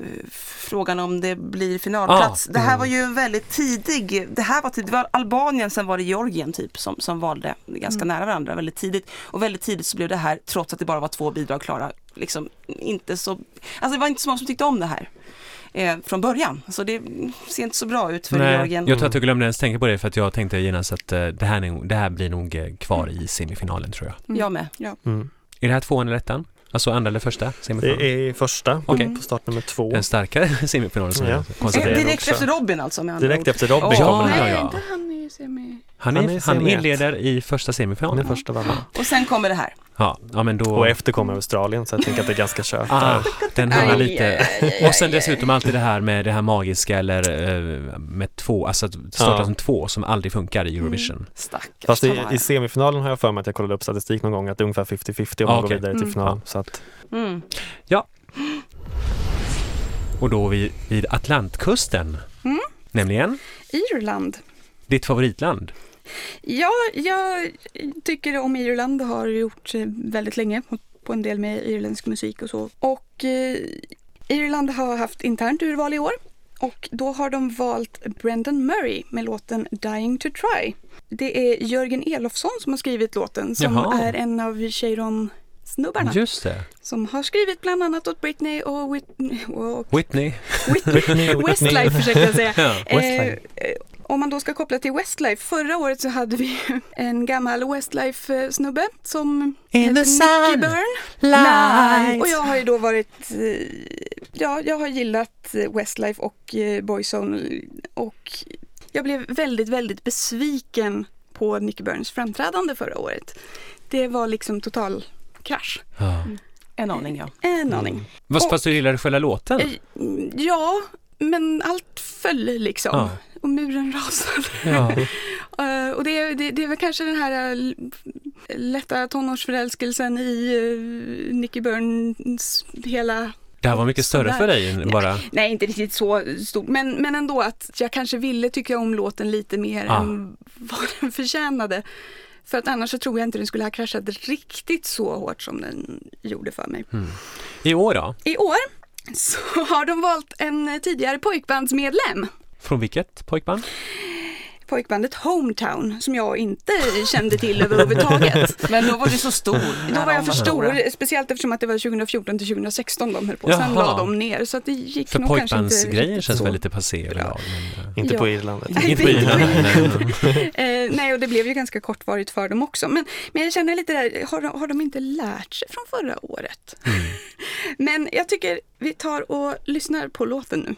frågan om det blir finalplats. Ah, det här mm. var ju väldigt tidig. Det här var tidigt. Det var Albanien, sen var det Georgien typ som, som valde ganska mm. nära varandra väldigt tidigt. Och väldigt tidigt så blev det här, trots att det bara var två bidrag klara, liksom inte så... Alltså det var inte så många som tyckte om det här. Eh, från början. Så det ser inte så bra ut för Jörgen. Jag tror att jag glömde ens tänka på det, för att jag tänkte genast att eh, det, här är, det här blir nog kvar mm. i semifinalen, tror jag. Mm. Jag med. Ja. Mm. Är det här tvåan eller ettan? Alltså andra eller första semifinalen? Det är första, okay. på startnummer två. Den starkare semifinalen som mm. jag konstaterar. Direkt också. Efter Robin alltså. Med direkt ord. Efter Robin oh. kommer ja, ja. Nej, han är ju semi... Han, är, han, är han inleder i första semifinalen. Ja. Första och sen kommer det här. Ja, ja, men då... Och efter kommer Australien, så jag tänker att det är ganska kört. Ah, den har lite. Och sen dessutom alltid det här med det här magiska, eller eh, med två, alltså att starta ja. som två som aldrig funkar i Eurovision. Mm. Stackars. Fast i, i semifinalen har jag för mig att jag kollade upp statistik någon gång att det är ungefär fifty-fifty om ah, man okay. går vidare till mm. final. Så att... mm. Ja. Och då är vi vid Atlantkusten. Mm. Nämligen? Irland. Ditt favoritland. Ja, jag tycker om Irland, har gjort väldigt länge på en del med irländsk musik och så. Och eh, Irland har haft internt urval i år, och då har de valt Brendan Murray med låten Dying to Try. Det är Jörgen Elofsson som har skrivit låten, som Jaha. är en av Cheiron snubbarna. Just det. Som har skrivit bland annat åt Britney och Whitney. Och Whitney. Whitney. Whitney. Westlife försökte jag säga. Ja, Westlife. Eh, Om man då ska koppla till Westlife, förra året så hade vi en gammal Westlife-snubbe som heter Nicky Byrne. Och jag har ju då varit, ja, jag har gillat Westlife och Boyzone, och jag blev väldigt, väldigt besviken på Nicky Byrnes framträdande förra året. Det var liksom total krasch. Ja. Mm. En aning, ja. En aning. Mm. Fast, fast du gillade själva låten? Ja, men allt föll liksom. Ja. Och muren rasade. Ja. uh, och det, det, det var kanske den här uh, lätta tonårsförälskelsen i uh, Nicky Byrnes hela... Det här var mycket större för dig än bara... Nej, nej, inte riktigt så stort. Men, men ändå att jag kanske ville tycka om låten lite mer ah. än vad den förtjänade. För att annars så tror jag inte den skulle ha kraschat riktigt så hårt som den gjorde för mig. Mm. I år då? I år så har de valt en tidigare pojkbandsmedlem. Från vilket pojkband? Pojkbandet Hometown, som jag inte kände till överhuvudtaget. Men då var du så stor. Då var jag för stor, speciellt eftersom att det var tjugo fjorton till tjugo sexton de höll på. Jaha. Sen la de ner, så att det gick för nog kanske inte... För pojkbandsgrejer känns väl lite passé. Ja. Inte ja. på Irland. Inte på Irland. eh, nej, och det blev ju ganska kortvarigt för dem också. Men, men jag känner lite där, har de, har de inte lärt sig från förra året? Mm. Men jag tycker vi tar och lyssnar på låten nu.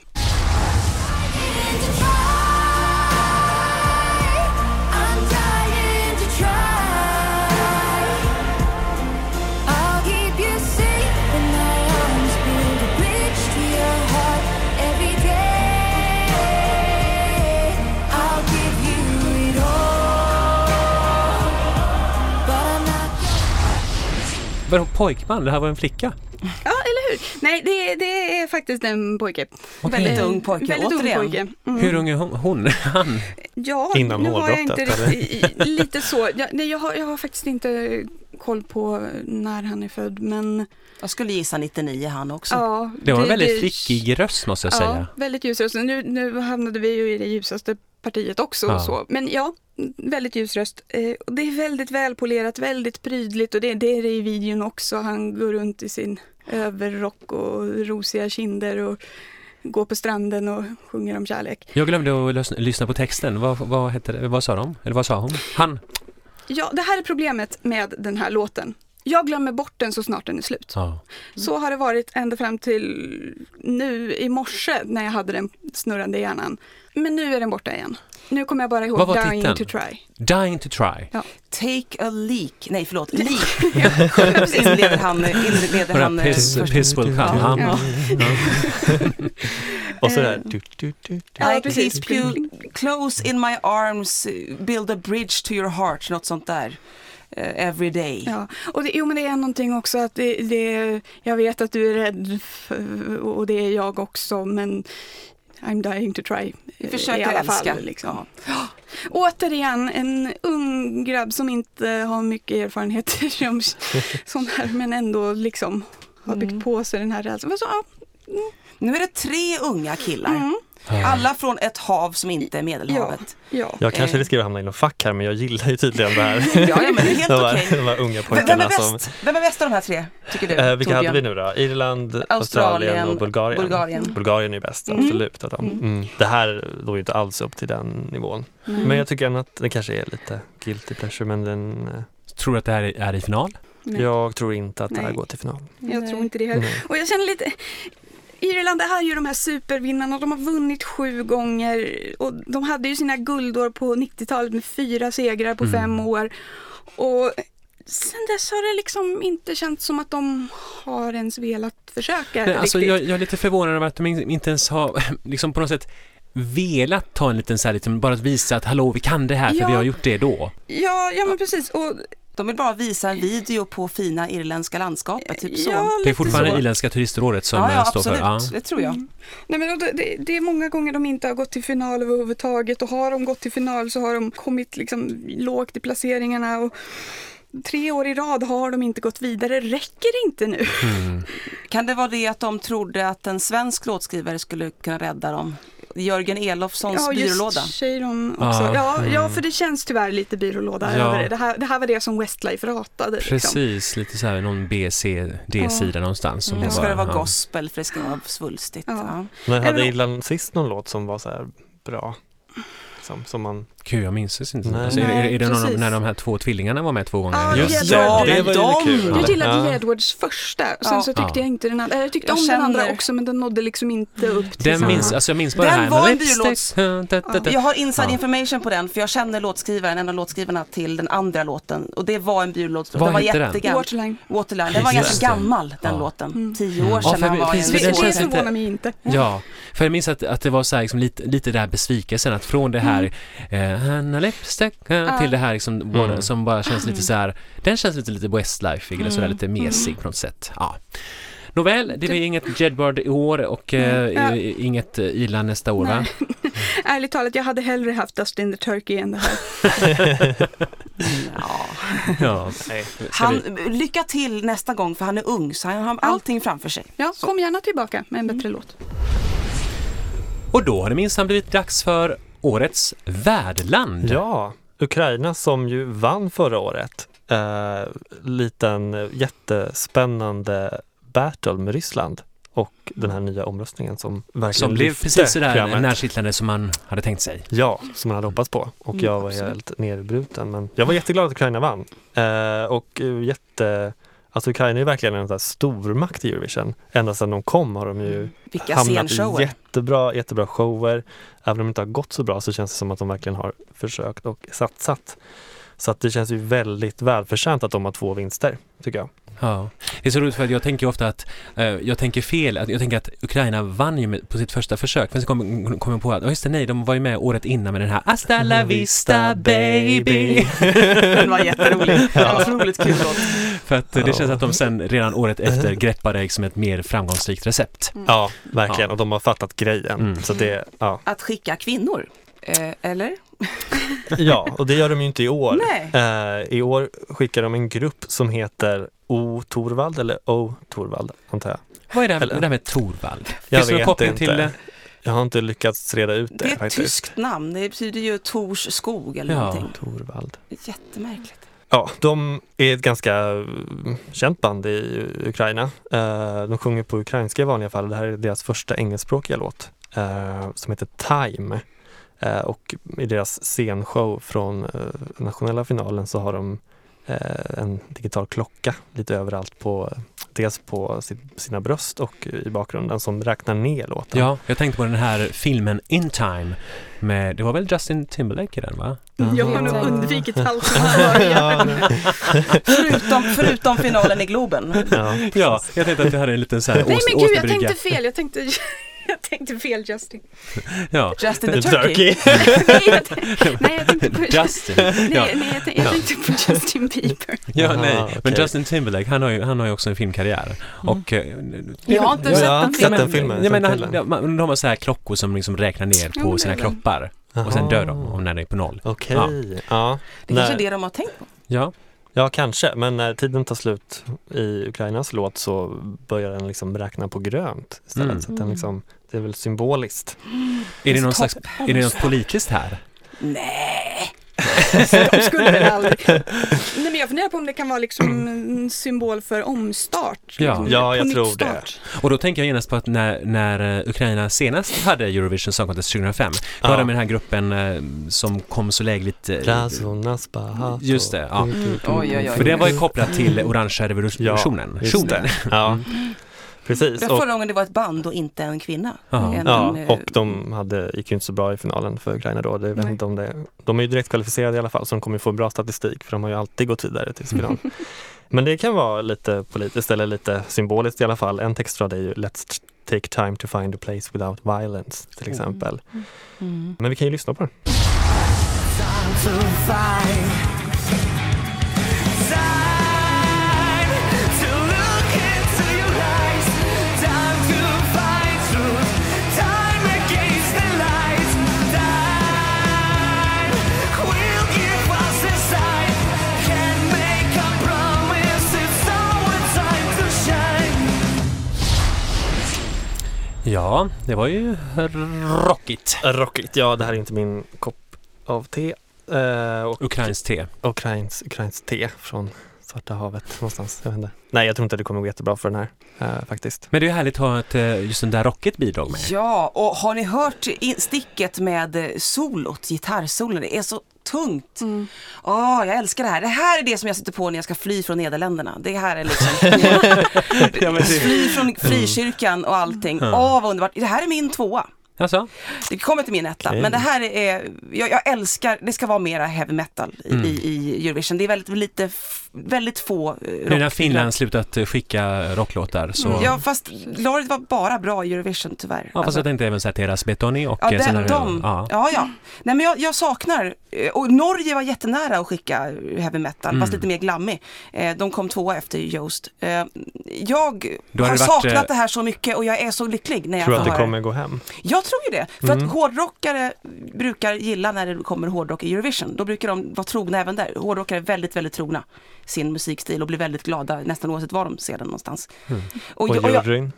Vadå, pojkman? Det här var en flicka. Ja, eller hur? Nej, det, det är faktiskt en pojke. Okay. Väldigt ung pojke. Väldigt ung pojke. Mm. Hur ung är hon? hon? Han? Ja, innan nu har jag inte riktigt, lite så. Jag, nej, jag har, jag har faktiskt inte koll på när han är född, men... Jag skulle gissa nittionio han också. Ja, det, det var en väldigt det, flickig röst, måste jag ja, säga. Ja, väldigt ljus röst. Nu, nu hamnade vi ju i det ljusaste partiet också. Ja. Och så. Men ja, väldigt ljus röst. Eh, och det är väldigt välpolerat, väldigt prydligt, och det, det är det i videon också. Han går runt i sin överrock och rosiga kinder och går på stranden och sjunger om kärlek. Jag glömde att lösna, lyssna på texten. Vad, vad, hette det? Vad sa de? Eller vad sa hon? Han? Ja, det här är problemet med den här låten. Jag glömmer bort den så snart den är slut. Ja. Mm. Så har det varit ända fram till nu i morse när jag hade den snurrande i hjärnan. Men nu är den borta igen. Nu kommer jag bara ihåg Dying titeln? to Try. Dying to Try. Ja. Take a leak. Nej, förlåt. Leak. Ja, precis. Leder han... Leder han piss, piss will come. Ja. Ja. Och så där. Du, du, du, du. Ja, precis. Close in my arms. Build a bridge to your heart. Något sånt där. Every day. Ja, och det, jo, men det är någonting också att det, det, jag vet att du är rädd för, och det är jag också, men I'm dying to try. Försök i alla fall. Älska. Liksom. Ja. återigen en ung grabb som inte har mycket erfarenheter som sån här, men ändå liksom har byggt på sig den här rädslan. Så, ja. mm. Nu är det tre unga killar. Mm. Alla från ett hav som inte är Medelhavet. Ja, ja. Jag kanske riskerar att hamna i någon fack här, men jag gillar ju tydligen det här. Ja, ja, men det är helt de, här, okay. de här unga pojkarna. Vem, som... Vem är bäst av de här tre, tycker du? Eh, vilka Torbjörn? Hade vi nu då? Irland, Australien, Australien och Bulgarien. Bulgarien. Bulgarien är bäst, mm. absolut. Att de, mm. Mm. Det här låg ju inte alls upp till den nivån. Mm. Men jag tycker att det kanske är lite guilty pleasure, men den... Tror du att det här är i final? Nej. Jag tror inte att Nej. det här går till final. Jag Nej. tror inte det heller. Och jag känner lite... Irland, det här är ju de här supervinnarna. De har vunnit sju gånger. Och de hade ju sina guldår på nittiotalet med fyra segrar på mm. fem år. Och sen dess har det liksom inte känts som att de har ens velat försöka. Nej, alltså, jag, jag är lite förvånad över att de inte ens har liksom på något sätt velat ta en liten så här, liksom, bara att visa att hallå, vi kan det här, ja, för vi har gjort det då. Ja, ja men precis. Och de vill bara visa en video på fina irländska landskapet, typ så. Ja, det är fortfarande så. Irländska turistrådet som ja, ja, står för. Ja, absolut. Det tror jag. Mm. Nej, men det, det är många gånger de inte har gått till final överhuvudtaget, och har de gått till final så har de kommit liksom lågt i placeringarna, och tre år i rad har de inte gått vidare. Räcker inte nu. Mm. Kan det vara det att de trodde att en svensk låtskrivare skulle kunna rädda dem? Jörgen Elofssons ja, byrålåda. Ja, just tjejer hon också. Ah, ja, mm. ja, för det känns tyvärr lite byrålåda ja. över det. Det här, det här var det som Westlife ratade. Precis, liksom. Lite så här någon B C D-sida ja. någonstans. Som mm. bara, ska det vara ja. gospel, för det ska vara svulstigt. Ja. Ja. Men hade Ilan sist någon låt som var så här bra? Som, som man... Gud, jag minns inte. Nej. Alltså, är, är, är det någon, när de här två tvillingarna var med två gånger? Ah, just Jedward. Det, det var de. Kul. Jag gillade ja. Jedwards första, och sen ja. så tyckte ja. jag inte den andra. Jag tyckte jag om känner... den andra också, men den nådde liksom inte upp till den minns, alltså jag minns bara den här. Den var en bylåts. Ja. Jag har inside ja. information på den, för jag känner låtskrivaren, en av låtskrivarna till den andra låten, och det var en bylåts. Den var jättegam... Waterline. Waterline. Den var ganska gammal, den ja. låten. Mm. Tio år sedan. Ja, var det det känns förvånar mig inte. Ja, för jag minns att det var lite det här besvikelsen, att från det här Hanna Lipstick ah. till det här liksom, mm. som bara känns lite så här. Den känns lite lite Westlife eller mm. så där, lite mesig på något sätt. Ja. Nåväl, det blir du... inget Jedward i år och mm. eh, ja. inget Ilan nästa år, Nej. va? Ärligt talat, jag hade hellre haft Dust in the Turkey än det här. ja. Ja. Han, lycka till nästa gång, för han är ung, så han har allting ja. framför sig. Ja, kom gärna tillbaka med en bättre mm. låt. Och då har det minsann blivit dags för årets värdland. Ja, Ukraina som ju vann förra året. Eh, liten jättespännande battle med Ryssland och den här nya omröstningen som verkligen som blev precis sådär närskittlande som man hade tänkt sig. Ja, som man hade hoppats på. Och jag var mm, helt nerbruten. Men jag var jätteglad att Ukraina vann. Eh, och jätte... Alltså Ukraina är verkligen en sån här stormakt i Eurovision. Ända sedan de kom har de ju Vilka hamnat i jättebra, jättebra shower. Även om de inte har gått så bra, så känns det som att de verkligen har försökt och satsat. Så att det känns ju väldigt välförtjänt att de har två vinster, tycker jag. Ja, det är så roligt, för att jag tänker ofta att eh, jag tänker fel, att jag tänker att Ukraina vann ju med, på sitt första försök, men så kom, kom jag på att, oh, just det, nej, de var ju med året innan med den här Hasta la vista baby. Den var jätterolig. Ja. Otroligt kul låt. För att det ja. känns att de sen redan året efter greppade liksom ett mer framgångsrikt recept. Mm. Ja, verkligen. Ja. Och de har fattat grejen. Mm. Så det, ja. Att skicka kvinnor, eh, eller? Ja, och det gör de ju inte i år. Eh, I år skickar de en grupp som heter O.Torvald eller O.Torvald, antar jag. Vad är det här, eller? Det här med Torvald? Jag Finns vet det inte. Till det? Jag har inte lyckats reda ut det. Det är ett faktiskt. tyskt namn. Det betyder ju Tors skog eller ja. någonting. Torvald. Jättemärkligt. Ja, de är ett ganska känt band i Ukraina. Eh, de sjunger på ukrainska i vanliga fall. Det här är deras första engelskspråkiga låt eh, som heter Time. Eh, och i deras scenshow från eh, nationella finalen så har de en digital klocka lite överallt, på dels på sina bröst och i bakgrunden, som räknar ner låten. Ja, jag tänkte på den här filmen In Time med, det var väl Justin Timberlake i den, va? Mm. Jag har nog undvikit allt som ja, förutom, förutom finalen i Globen. Ja, ja, jag tänkte att det här är en liten så här årsbrygga. Nej, men gud, jag tänkte fel, jag tänkte... Jag tänkte fel Justin. Ja. Justin the Turkey. nej, jag tänkte, nej, jag tänkte på Justin. Nej, ja. nej jag, tänkte, jag tänkte på Justin Bieber. Ja, nej. Ah, okay. Men Justin Timberlake, han har ju, han har ju också en filmkarriär. Mm. Och, jag har inte jag sett den filmen. Sett den filmen. Jag menar, de har så här klockor som liksom räknar ner på ja, sina kroppar. Aha. Och sen dör de om när det är på noll. Okej. Okay. Ja. Ja. Det är när... kanske det de har tänkt på. Ja. Ja, kanske. Men när tiden tar slut i Ukrainas låt så börjar den liksom räkna på grönt istället. Mm. Så att den liksom, det är väl symboliskt. Mm. Är det någon slags, är det något politiskt här? Nej. De skulle väl aldrig... Nej, men jag funderar på om det kan vara liksom en symbol för omstart. Liksom. Ja, ja, jag tror det. Och då tänker jag genast på att när, när Ukraina senast hade Eurovision Song Contest tjugohundrafem, då var det med den här gruppen som kom så lägligt... Just det, ja. Mm. Oj, oj, oj. För det var ju kopplat till orangea revolutionen. Ja, just det. Ja. Precis. Det var förra gången det var ett band och inte en kvinna. En, ja, en, och de hade, gick ju inte så bra i finalen för Ukraina då. Det, vet inte om det, de är ju direkt kvalificerade i alla fall, så de kommer ju få bra statistik, för de har ju alltid gått vidare till finalen. Men det kan vara lite politiskt eller lite symboliskt i alla fall. En textrad är ju Let's take time to find a place without violence, till exempel. Mm. Mm. Men vi kan ju lyssna på den. Ja, det var ju rockigt. Rockigt, ja. Det här är inte min kopp av te. Eh, och Ukrains te. Ukrains, Ukrains te från Svarta havet någonstans. Jag vet inte. Nej, jag tror inte att det kommer gå jättebra för den här eh, faktiskt. Men det är ju härligt att ha ett, just den där rockigt bidrag med. Ja, och har ni hört sticket med solot, gitarrsolen? Det är så tungt. Ja, mm. oh, jag älskar det här. Det här är det som jag sitter på när jag ska fly från Nederländerna. Det här är liksom ja, det... fly från frikyrkan och allting. Åh, mm. oh, vad underbart. Det här är min tvåa. Alltså? Det kommer till min etta, okay. Men det här är, jag, jag älskar, det ska vara mera heavy metal i, mm. i, i Eurovision. Det är väldigt, lite, f- väldigt få rock. Nu när Finland slutat skicka rocklåtar så... Ja, fast Loryd var bara bra i Eurovision tyvärr. Ja, fast alltså. Jag tänkte även Satera Spetoni och... Ja, den, senare, de, ja. ja, ja. Nej, men jag, jag saknar, och Norge var jättenära att skicka heavy metal, mm. fast lite mer glammig. De kom två efter Joost. Jag har, har saknat varit... det här så mycket och jag är så lycklig när jag får höra. Tror du att det kommer gå hem? Jag tror ju det. För mm. att hårdrockare brukar gilla när det kommer hårdrock i Eurovision. Då brukar de vara trogna även där. Hårdrockare är väldigt, väldigt trogna sin musikstil och blir väldigt glada nästan oavsett var de ser den någonstans. Mm. Och, och, och jag,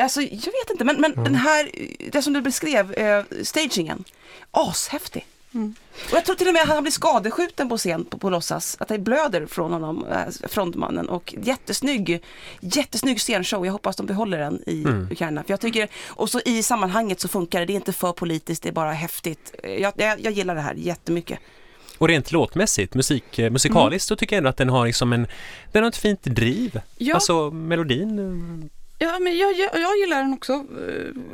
alltså, jag vet inte, men, men mm. den här, det som du beskrev, eh, stagingen, ashäftig. Mm. Och jag tror till och med att han blir skadeskjuten på scen på, på låtsas, att det blöder från honom, äh, frontmannen, och jättesnygg jättesnygg scenshow. Jag hoppas de behåller den i mm. Ukraina, för jag tycker, och så i sammanhanget så funkar det, det är inte för politiskt, det är bara häftigt. Jag, jag, jag gillar det här jättemycket. Och rent låtmässigt, musik, musikaliskt, mm. så tycker jag ändå att den har liksom en, den har ett fint driv, ja. Alltså melodin. Ja, men jag, jag, jag gillar den också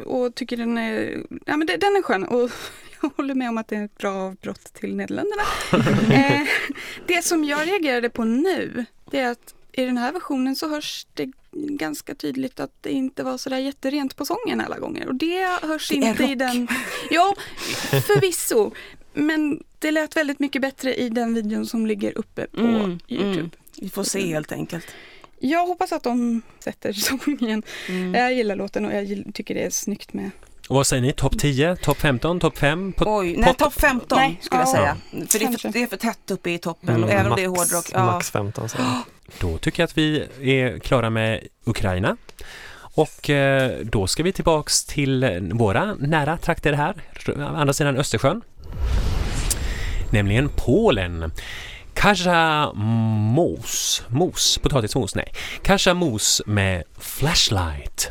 och tycker den är, ja, men den är skön, och jag håller med om att det är ett bra avbrott till Nederländerna. eh, det som jag reagerade på nu, det är att i den här versionen så hörs det ganska tydligt att det inte var så där jätterent på sången alla gånger, och det hörs det inte i den. Ja, förvisso, men det lät väldigt mycket bättre i den videon som ligger uppe på mm, YouTube. Mm. Vi får se helt enkelt. Jag hoppas att de sätter sången. Mm. Jag gillar låten och jag tycker det är snyggt med. Och vad säger ni? Topp tio? Topp femton? Topp fem? Pot- Oj, nej, topp femton nej, skulle jag ja. säga. För det, för det är för tätt uppe i toppen. Mm, även max, om det är hårdrock. Ja. Max femton. Så. Då tycker jag att vi är klara med Ukraina. Och då ska vi tillbaks till våra nära trakter här. Andra sidan Östersjön. Nämligen Polen. Kasia Moś. Mos. Potatismos, nej. Kasia Moś med Flashlight.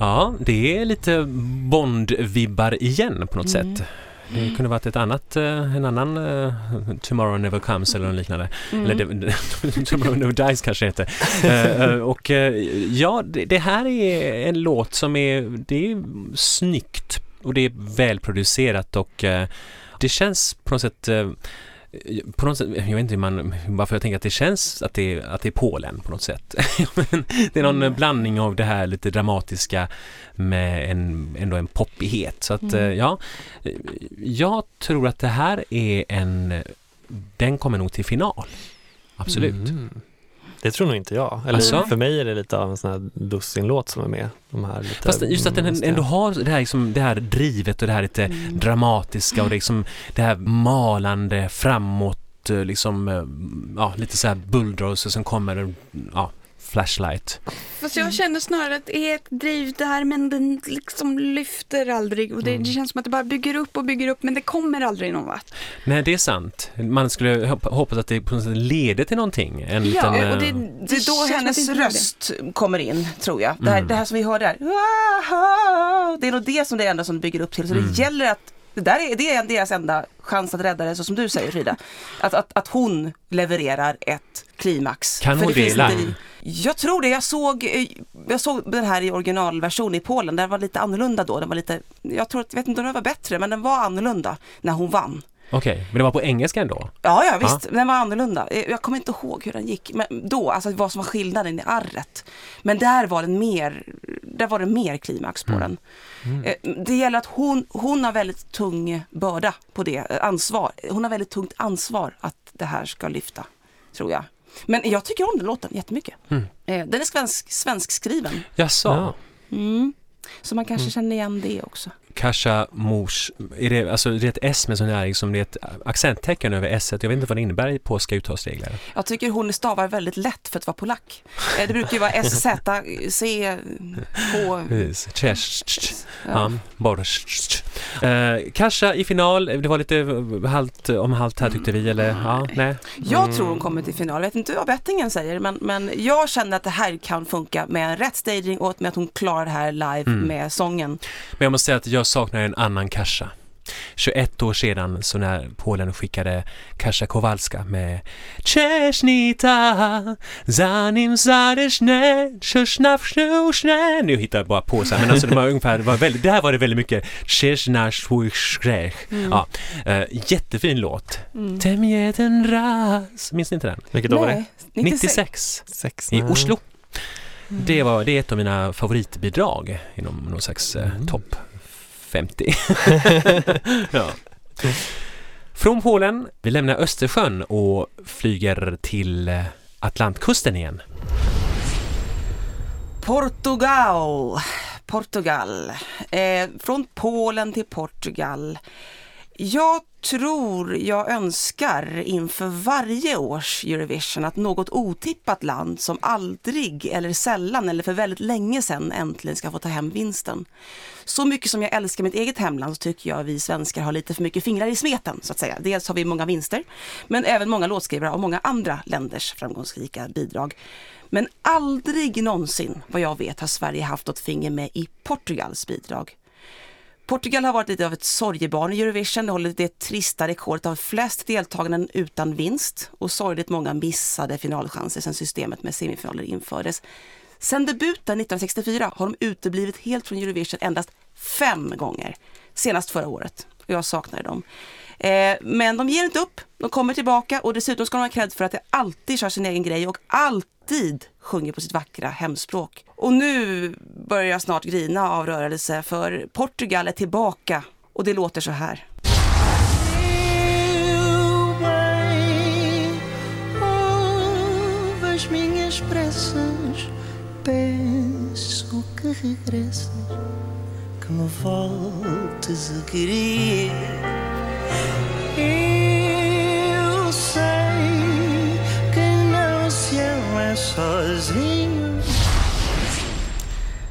Ja, det är lite Bond-vibbar igen på något mm. sätt. Det kunde varit ett annat, en annan uh, Tomorrow Never Comes eller något liknande. Mm. Eller de, Tomorrow Never Dies kanske heter. uh, uh, och uh, ja, det, det här är en låt som är, det är snyggt och det är välproducerat och uh, det känns på något sätt uh, på något sätt, jag vet inte hur man, varför jag tänker att det känns att det, att det är Polen på något sätt. Men det är någon mm. blandning av det här lite dramatiska med en, ändå en poppighet. Så att mm. ja, jag tror att det här är en, den kommer nog till final. Absolut. Mm. Det tror nog inte jag. Eller alltså? För mig är det lite av en sån här dussinlåt som är med. De här lite, fast just att den ändå har det här, liksom, det här drivet och det här lite mm. dramatiska och det, liksom, det här malande framåt, liksom, ja, lite så här bulldozer som kommer, ja, flashlight. Fast jag känner snarare att det är ett driv där, men den liksom lyfter aldrig. Och det, mm. det känns som att det bara bygger upp och bygger upp, men det kommer aldrig någon vart. Nej, det är sant. Man skulle hoppa, hoppas att det på något sätt leder till någonting. En ja, liten, och det, det, det är då hennes röst det. kommer in, tror jag. Det här, mm. det här som vi hör där. Det är nog det som det är enda som bygger upp till. Så mm. det gäller att det, där är, det är deras enda chans att rädda det, så som du säger, Frida. Att, att, att hon levererar ett klimax. Kan hon dela? Jag tror det. Jag såg, jag såg den här i originalversion i Polen. Den var lite annorlunda då. Den var lite, jag tror att, jag vet inte om den var bättre, men den var annorlunda när hon vann. Okej, okay, men det var på engelska ändå? Ja, ja visst. Ah. Den var annorlunda. Jag kommer inte ihåg hur den gick. Men då, alltså vad som var skillnaden i arret. Men där var den mer, där var det mer klimax på mm. den. Mm. Det gäller att hon, hon har väldigt tung börda på det. Ansvar. Hon har väldigt tungt ansvar att det här ska lyfta, tror jag. Men jag tycker om den låten jättemycket. Mm. Den är svensk, svensk skriven. Jaså. Ja. Mm. Så man kanske mm. känner igen det också. Kasia Moś, är det, alltså, det är ett S med sån här, liksom, det är ett accenttecken över S. Jag vet inte vad det innebär i polska uttalsregler. Jag tycker hon stavar väldigt lätt för att vara polack. Det brukar ju vara S, Z, C, H. Cześć. Borst. Kasia i final, det var lite halt om halt här tyckte vi. Eller? Ja, nej. Jag tror hon kommer till final. Jag vet inte vad bettingen säger, men, men jag känner att det här kan funka med en rätt staging och med att hon klarar det här live mm. med sången. Men jag måste säga att jag saknar en annan Kasia. tjugoett år sedan så när Polen skickade Kasia Kowalska med Czesznita Zanim Zadeszne Czesznafsnuszne. Nu hittar jag bara på så här, men alltså det var ungefär, det var väldigt, det här var det väldigt mycket Czesznafsnuszne. Mm. Ja, äh, jättefin låt. Mm. Temjeten ras. Minns ni inte den? Vilket år var det? nittiosex nittiosex I Oslo. Mm. Det var, det är ett av mina favoritbidrag inom någon slags eh, mm. topp femtio. Ja. Från Polen, vi lämnar Östersjön och flyger till Atlantkusten igen. Portugal. Portugal. Eh, från Polen till Portugal. Jag tror jag önskar inför varje års Eurovision att något otippat land som aldrig eller sällan eller för väldigt länge sedan äntligen ska få ta hem vinsten. Så mycket som jag älskar mitt eget hemland så tycker jag vi svenskar har lite för mycket fingrar i smeten, så att säga. Dels har vi många vinster, men även många låtskrivare och många andra länders framgångsrika bidrag. Men aldrig någonsin, vad jag vet, har Sverige haft något finger med i Portugals bidrag. Portugal har varit lite av ett sorgebarn i Eurovision. Det håller det trista rekordet av flest deltaganden utan vinst. Och sorgligt många missade finalchanser sedan systemet med semifinaler infördes. Sedan debuten nittonhundrasextiofyra har de uteblivit helt från Eurovision endast fem gånger. Senast förra året. Och jag saknar dem. Eh, men de ger inte upp. De kommer tillbaka. Och dessutom ska de ha cred för att de alltid kör sin egen grej. Och alltid sjunger på sitt vackra hemspråk. Och nu börjar jag snart grina av rörelse, för Portugal är tillbaka och det låter så här.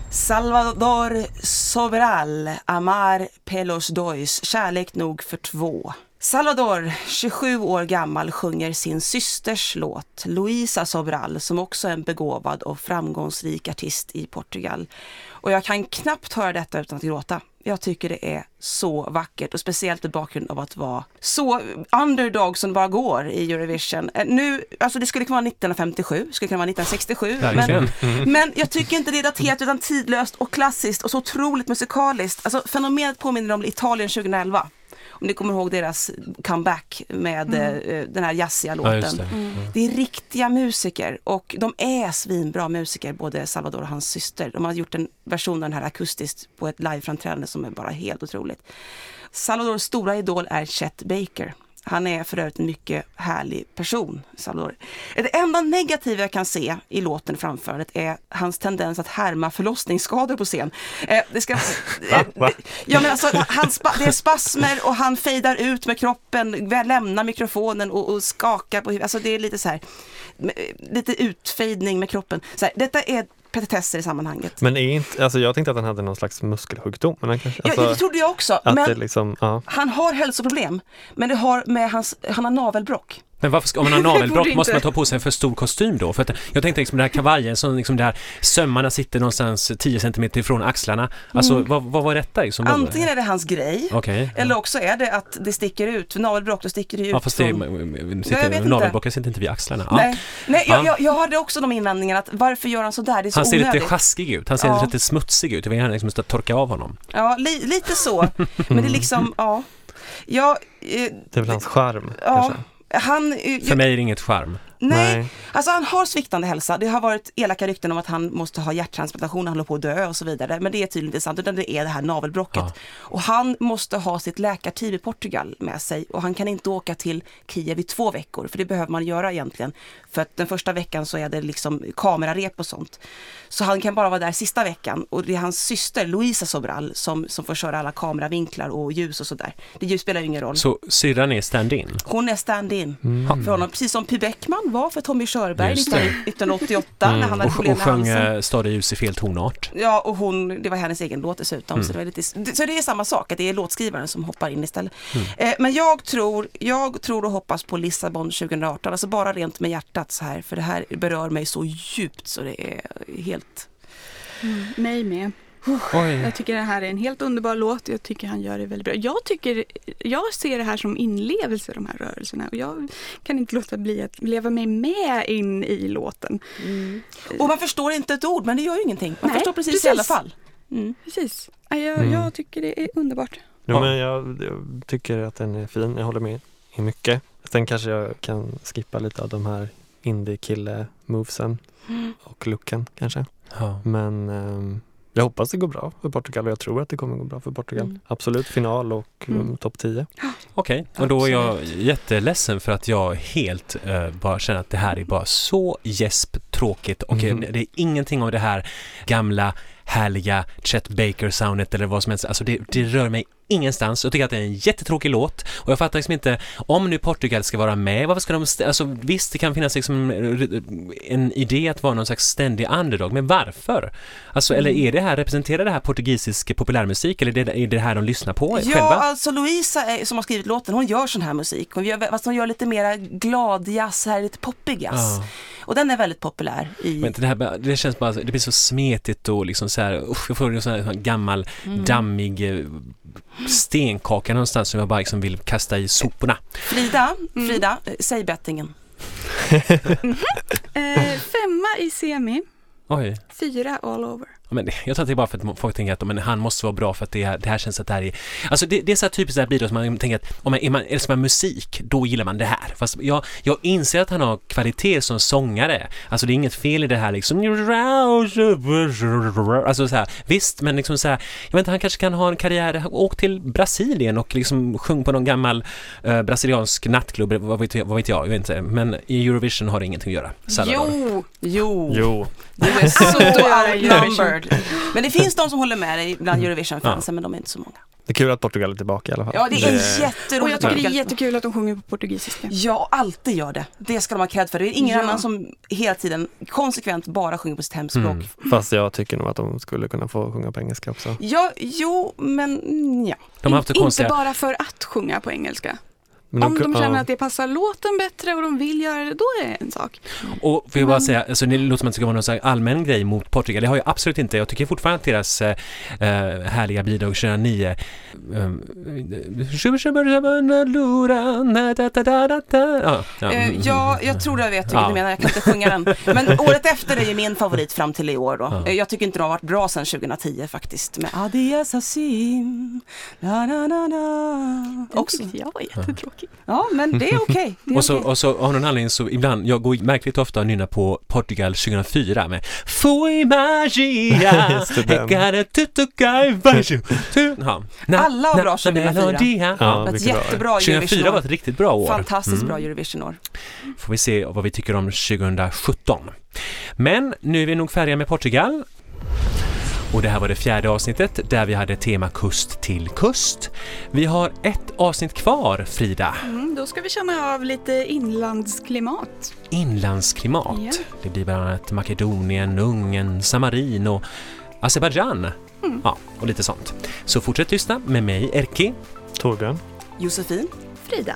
Salvador Sobral, Amar Pelos Dois, kärlek nog för två. Salvador, tjugosju år gammal, sjunger sin systers låt, Luisa Sobral, som också är en begåvad och framgångsrik artist i Portugal. Och jag kan knappt höra detta utan att gråta. Jag tycker det är så vackert, och speciellt i bakgrund av att vara så underdog som bara går i Eurovision. Nu, alltså det skulle kunna vara nittonhundrafemtiosju, skulle kunna vara nittonhundrasextiosju, men, mm. men jag tycker inte det är daterat utan tidlöst och klassiskt och så otroligt musikaliskt. Alltså fenomenet påminner om Italien tjugohundraelva. om ni kommer ihåg deras comeback med mm. den här jazziga låten. Ja, det. Mm. det är riktiga musiker och de är svinbra musiker, både Salvador och hans syster. De har gjort en version av den här akustiskt på ett liveframträdande som är bara helt otroligt. Salvadors stora idol är Chet Baker. Han är för övrigt en mycket härlig person, Salvador. Det enda negativa jag kan se i låten framförandet är hans tendens att härma förlossningsskador på scen. Eh, det ska... Va? Va? Ja, men alltså, han spa... det är spasmer och han fejdar ut med kroppen, lämnar mikrofonen och, och skakar på huvudet. Alltså det är lite så här, lite utfejdning med kroppen. Så här, detta är petitesser i sammanhanget. Men är inte, alltså jag tänkte att han hade någon slags muskelsjukdom. Men han kanske, alltså, ja, det trodde jag också. Men liksom, ja. Han har hälsoproblem. Men det har med hans, han har navelbråck. Men varför ska, om man har navelbråck måste man ta på sig en för stor kostym då? För att jag tänkte liksom den här kavajen som liksom det här sömmarna sitter någonstans tio centimeter ifrån axlarna. Alltså mm. vad, vad var detta? Liksom? Antingen är det hans grej okay, eller ja. också är det att det sticker ut. För navelbråck då sticker det ut. Ja fast det, från... sitter, navelbråcken sitter inte vid axlarna. Nej, ja. Nej jag, jag, jag hade också de invändningarna att varför gör han så där? Det är så han ser onödigt. Lite sjaskig ut. Han ser ja. lite smutsig ut. Jag vill liksom att torka av honom. Ja li, lite så. Men det är liksom ja. Jag, eh, det är väl hans charm ja. kanske. Han, för mig är det inget charm. Nej. Nej, alltså han har sviktande hälsa. Det har varit elaka rykten om att han måste ha hjärttransplantation, han håller på att dö och så vidare. Men det är tydligen inte sant, utan det är det här navelbråcket. Ja. Och han måste ha sitt läkarteam i Portugal med sig. Och han kan inte åka till Kiev i två veckor, för det behöver man göra egentligen. För att den första veckan så är det liksom kamerarep och sånt. Så han kan bara vara där sista veckan. Och det är hans syster, Luisa Sobral, som, som får köra alla kameravinklar och ljus och sådär. Det spelar ju ingen roll. Så syrran är stand-in? Hon är stand-in mm. för honom, precis som Pebäckman var för Tommy Körberg nitton åttioåtta mm. när han hade och, och sjöng Stadig ljus i fel tonart. Ja, och hon, det var hennes egen låt dessutom. Mm. Så, det var lite, så det är samma sak, att det är låtskrivaren som hoppar in istället. Mm. Eh, men jag tror, jag tror och hoppas på Lissabon tjugo arton. Alltså bara rent med hjärtat så här. För det här berör mig så djupt så det är helt... Mm, mig med. Oh, jag tycker det här är en helt underbar låt. Jag tycker han gör det väldigt bra. Jag tycker, jag ser det här som inlevelse, de här rörelserna. Och jag kan inte låta bli att leva mig med in i låten. Mm. Och man förstår inte ett ord, men det gör ju ingenting. Man Nej, förstår precis, precis i alla fall. Mm. Precis. Jag, mm. jag tycker det är underbart. Ja, men jag, jag tycker att den är fin. Jag håller med i mycket. Sen kanske jag kan skippa lite av de här indie-kille-movesen mm. och looken kanske. Ja. Men... Um, jag hoppas det går bra för Portugal och jag tror att det kommer gå bra för Portugal. Mm. Absolut, final och mm. topp tio. Okej, okay. Och då är jag jätteledsen för att jag helt uh, bara känner att det här är bara så gäsptråkigt och mm. det är ingenting av det här gamla härliga Chet Baker-soundet eller vad som helst. Alltså det, det rör mig ingenstans. Jag tycker att det är en jättetråkig låt och jag fattar liksom inte, om nu Portugal ska vara med, varför ska de, st- alltså visst det kan finnas liksom en idé att vara någon slags ständig underdog, men varför? Alltså mm. eller är det här, representerar det här portugisisk populärmusik eller är det, är det här de lyssnar på ja, själva? Ja, alltså Luisa är, som har skrivit låten, hon gör sån här musik. Hon gör, fast hon gör lite mera glad jazz här, lite poppig jazz. Ah. Och den är väldigt populär i... Men det här, det känns bara, det blir så smetigt och liksom så här, usch, jag får en sån här gammal, mm. dammig stenkaka någonstans som jag bara liksom vill kasta i soporna. Frida, Frida, mm. säg bettingen. mm-hmm. eh, femma i semi. Oj. Fyra all over. Men jag tror att det är bara för att folk tänker att men han måste vara bra för att det här, det här känns att det här är... Alltså det, det är så här typiskt det här blir då som man tänker att om man, är man, är det som är musik, då gillar man det här. Fast jag, jag inser att han har kvalitet som sångare. Alltså det är inget fel i det här liksom... Alltså så här, visst, men liksom så här... Jag vet inte, han kanske kan ha en karriär... Åk till Brasilien och liksom sjung på någon gammal eh, brasiliansk nattklubb. Vad vet, vad vet jag? Jag vet inte. Men i Eurovision har det ingenting att göra. Salvador. Jo, jo. Jo. Du är så outnumbered. Men det finns de som håller med dig bland Eurovision-fansen, ja. Men de är inte så många. Det är kul att Portugal är tillbaka i alla fall. Ja, det är det... jätteroligt. Och jag tycker det är jättekul att de sjunger på portugisiska. Ja, alltid gör det. Det ska de ha cred för. Det är ingen ja. annan som hela tiden konsekvent bara sjunger på sitt hemspråk. Mm. Fast jag tycker nog att de skulle kunna få sjunga på engelska också. Ja, jo, men ja. De har haft In, konstiga... Inte bara för att sjunga på engelska. Men om de, de känner ja. att det passar låten bättre och de vill göra det, då är det en sak. Och får jag bara säga, alltså, det låter som att det ska vara någon allmän grej mot Portugal. Det har jag absolut inte. Jag tycker fortfarande att deras eh, härliga bidrag tjugonio ja, ja. ja, jag tror jag vet vilken ja. du menar. Jag kan inte sjunga den. Men året efter är ju min favorit fram till i år då. Ja. Jag tycker inte de har varit bra sedan tjugonitio faktiskt. Med Adias Asim na na na na. Också. Jag var jättetråkig. Ja, men det är okej. Okay. Och så okay. och så av någon anledning så ibland jag går märkligt ofta och nynnar på Portugal tjugohundrafyra med Foi magia. Hekare tutukai vajo. Alla var bra tjugohundrafyra. Ja, ett jättebra år. tjugohundrafyra var ett riktigt bra år. Fantastiskt mm. bra Eurovision-år. Får vi se vad vi tycker om tjugosjutton. Men nu är vi nog färdiga med Portugal. Och det här var det fjärde avsnittet där vi hade tema kust till kust. Vi har ett avsnitt kvar, Frida. Mm, då ska vi känna av lite inlandsklimat. Inlandsklimat. Yeah. Det blir bland annat Makedonien, Ungern, Samarin och Azerbaijan. Mm. Ja, och lite sånt. Så fortsätt lyssna med mig, Erki, Torbjörn, Josefin, Frida.